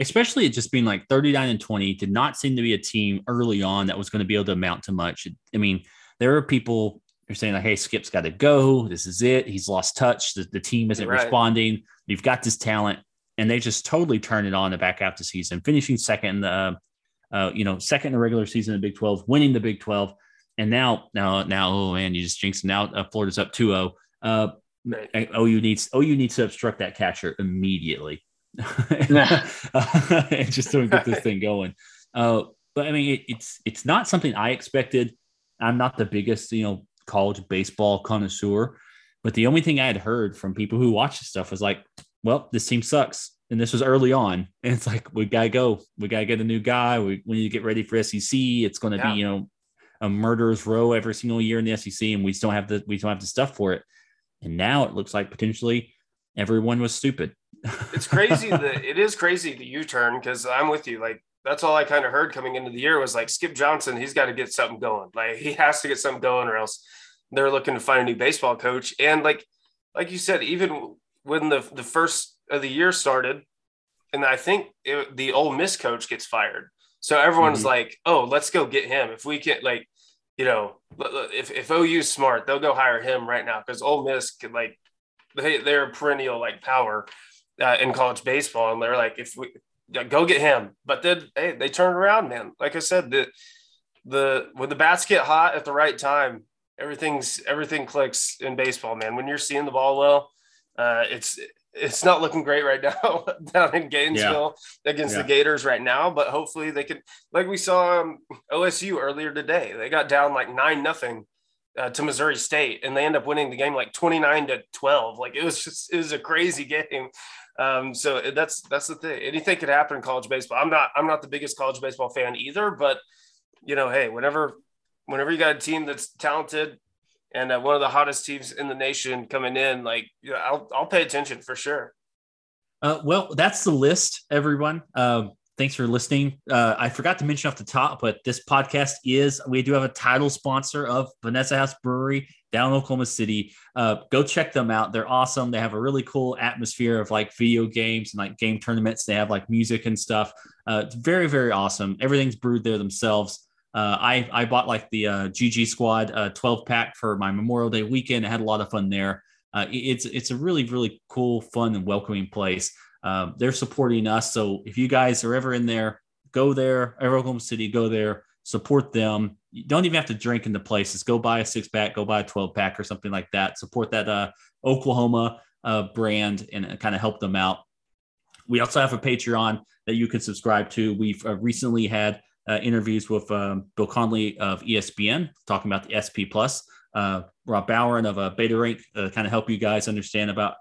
Especially it just being like 39-20 did not seem to be a team early on that was going to be able to amount to much. I mean, there are people who are saying like, hey, Skip's got to go. This is it. He's lost touch. The team isn't responding. You've got this talent, and they just totally turned it on the back half of the season, finishing second in the, second in the regular season in the Big 12, winning the Big 12. And now, oh man, you just jinxed. Now Florida's up 2-0. OU needs to obstruct that catcher immediately. And just don't get this thing going. But I mean, it's not something I expected. I'm not the biggest, college baseball connoisseur, but the only thing I had heard from people who watch this stuff was like, well, this team sucks. And this was early on. And it's like, we got to go. We got to get a new guy. We need to get ready for SEC. It's going to be, a murderer's row every single year in the SEC. And we just don't have the stuff for it. And now it looks like potentially everyone was stupid. It's crazy the U-turn, because I'm with you. Like that's all I kind of heard coming into the year was like Skip Johnson, he's got to get something going. Like he has to get something going, or else they're looking to find a new baseball coach. And like you said, even when the first of the year started, and I think the Ole Miss coach gets fired, so everyone's like, oh, let's go get him. If we can, like, you know, if OU's smart, they'll go hire him right now, because Ole Miss could like they're a perennial like power. In college baseball, and they're like, if we go get him. But then hey, they turned around, man. Like I said, when the bats get hot at the right time, everything clicks in baseball, man. When you're seeing the ball well, it's not looking great right now down in Gainesville against the Gators right now, but hopefully they can, like we saw OSU earlier today, they got down like 9-0 to Missouri State, and they end up winning the game like 29-12. Like it was a crazy game. So that's the thing. Anything could happen in college baseball. I'm not the biggest college baseball fan either, but hey, whenever you got a team that's talented and one of the hottest teams in the nation coming in, like, I'll pay attention for sure. Well, that's the list, everyone. Thanks for listening. I forgot to mention off the top, but this podcast we do have a title sponsor of Vanessa House Brewery. down in Oklahoma City. Go check them out. They're awesome. They have a really cool atmosphere of like video games and like game tournaments. They have like music and stuff. It's very, very awesome. Everything's brewed there themselves. I bought like the GG Squad 12 pack for my Memorial Day weekend. I had a lot of fun there. It's a really, really cool, fun and welcoming place. They're supporting us. So if you guys are ever in there, go there. Ever Oklahoma City, go there, support them. You don't even have to drink in the places. Go buy a 6-pack, go buy a 12-pack or something like that. Support that Oklahoma brand and kind of help them out. We also have a Patreon that you can subscribe to. We've recently had interviews with Bill Conley of ESPN talking about the SP+. Rob Bowen of BetaRank kind of help you guys understand about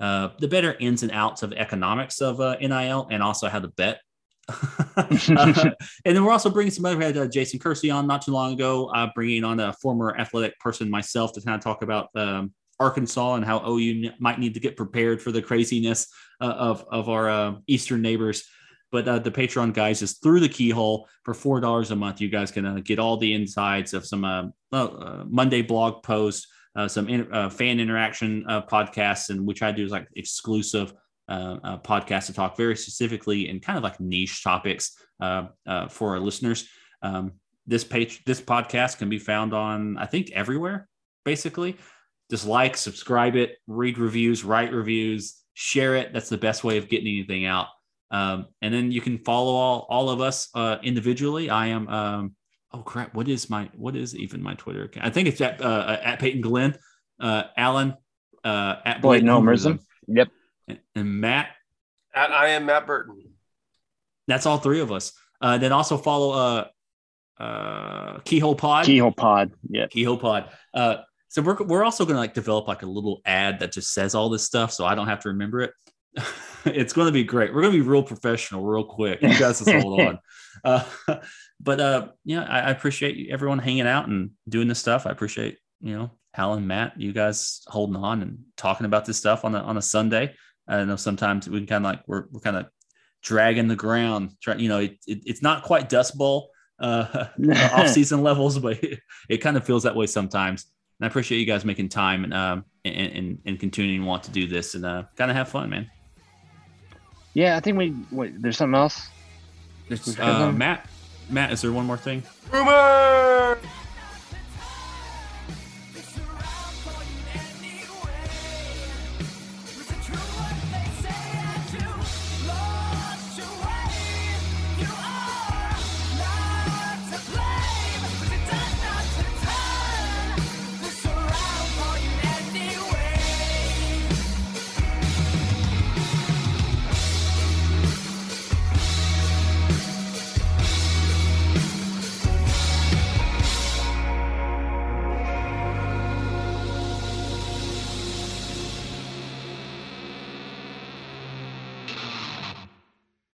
the better ins and outs of economics of NIL and also how to bet. And then we're also bringing some other, we had Jason Kersey on not too long ago, bringing on a former athletic person myself to kind of talk about Arkansas and how OU might need to get prepared for the craziness of our Eastern neighbors. But the Patreon guys is Through the Keyhole for $4 a month. You guys can get all the insides of some Monday blog posts, some fan interaction podcasts, and which I do is like exclusive podcasts to talk very specifically and kind of like niche topics for our listeners. This podcast can be found on, I think, everywhere, basically. Just like, subscribe it, read reviews, write reviews, share it. That's the best way of getting anything out. And then you can follow all of us individually. I am, oh crap, what is even my Twitter account? I think it's at Peyton Glenn, Alan, at Blake Nomerism. Yep. And Matt. I am Matt Burton. That's all three of us. Then also follow Keyhole Pod. Keyhole Pod. Yeah. Keyhole Pod. So we're also going to like develop like a little ad that just says all this stuff, so I don't have to remember it. It's going to be great. We're going to be real professional real quick. You guys just hold on. I appreciate everyone hanging out and doing this stuff. I appreciate, Alan, Matt, you guys holding on and talking about this stuff on a Sunday. I know sometimes we can kind of like, we're kind of dragging the ground, it's not quite Dust Bowl off season levels, but it kind of feels that way sometimes. And I appreciate you guys making time and continuing to want to do this and kind of have fun, man. Yeah, I think there's something else. Matt, is there one more thing? Rumor!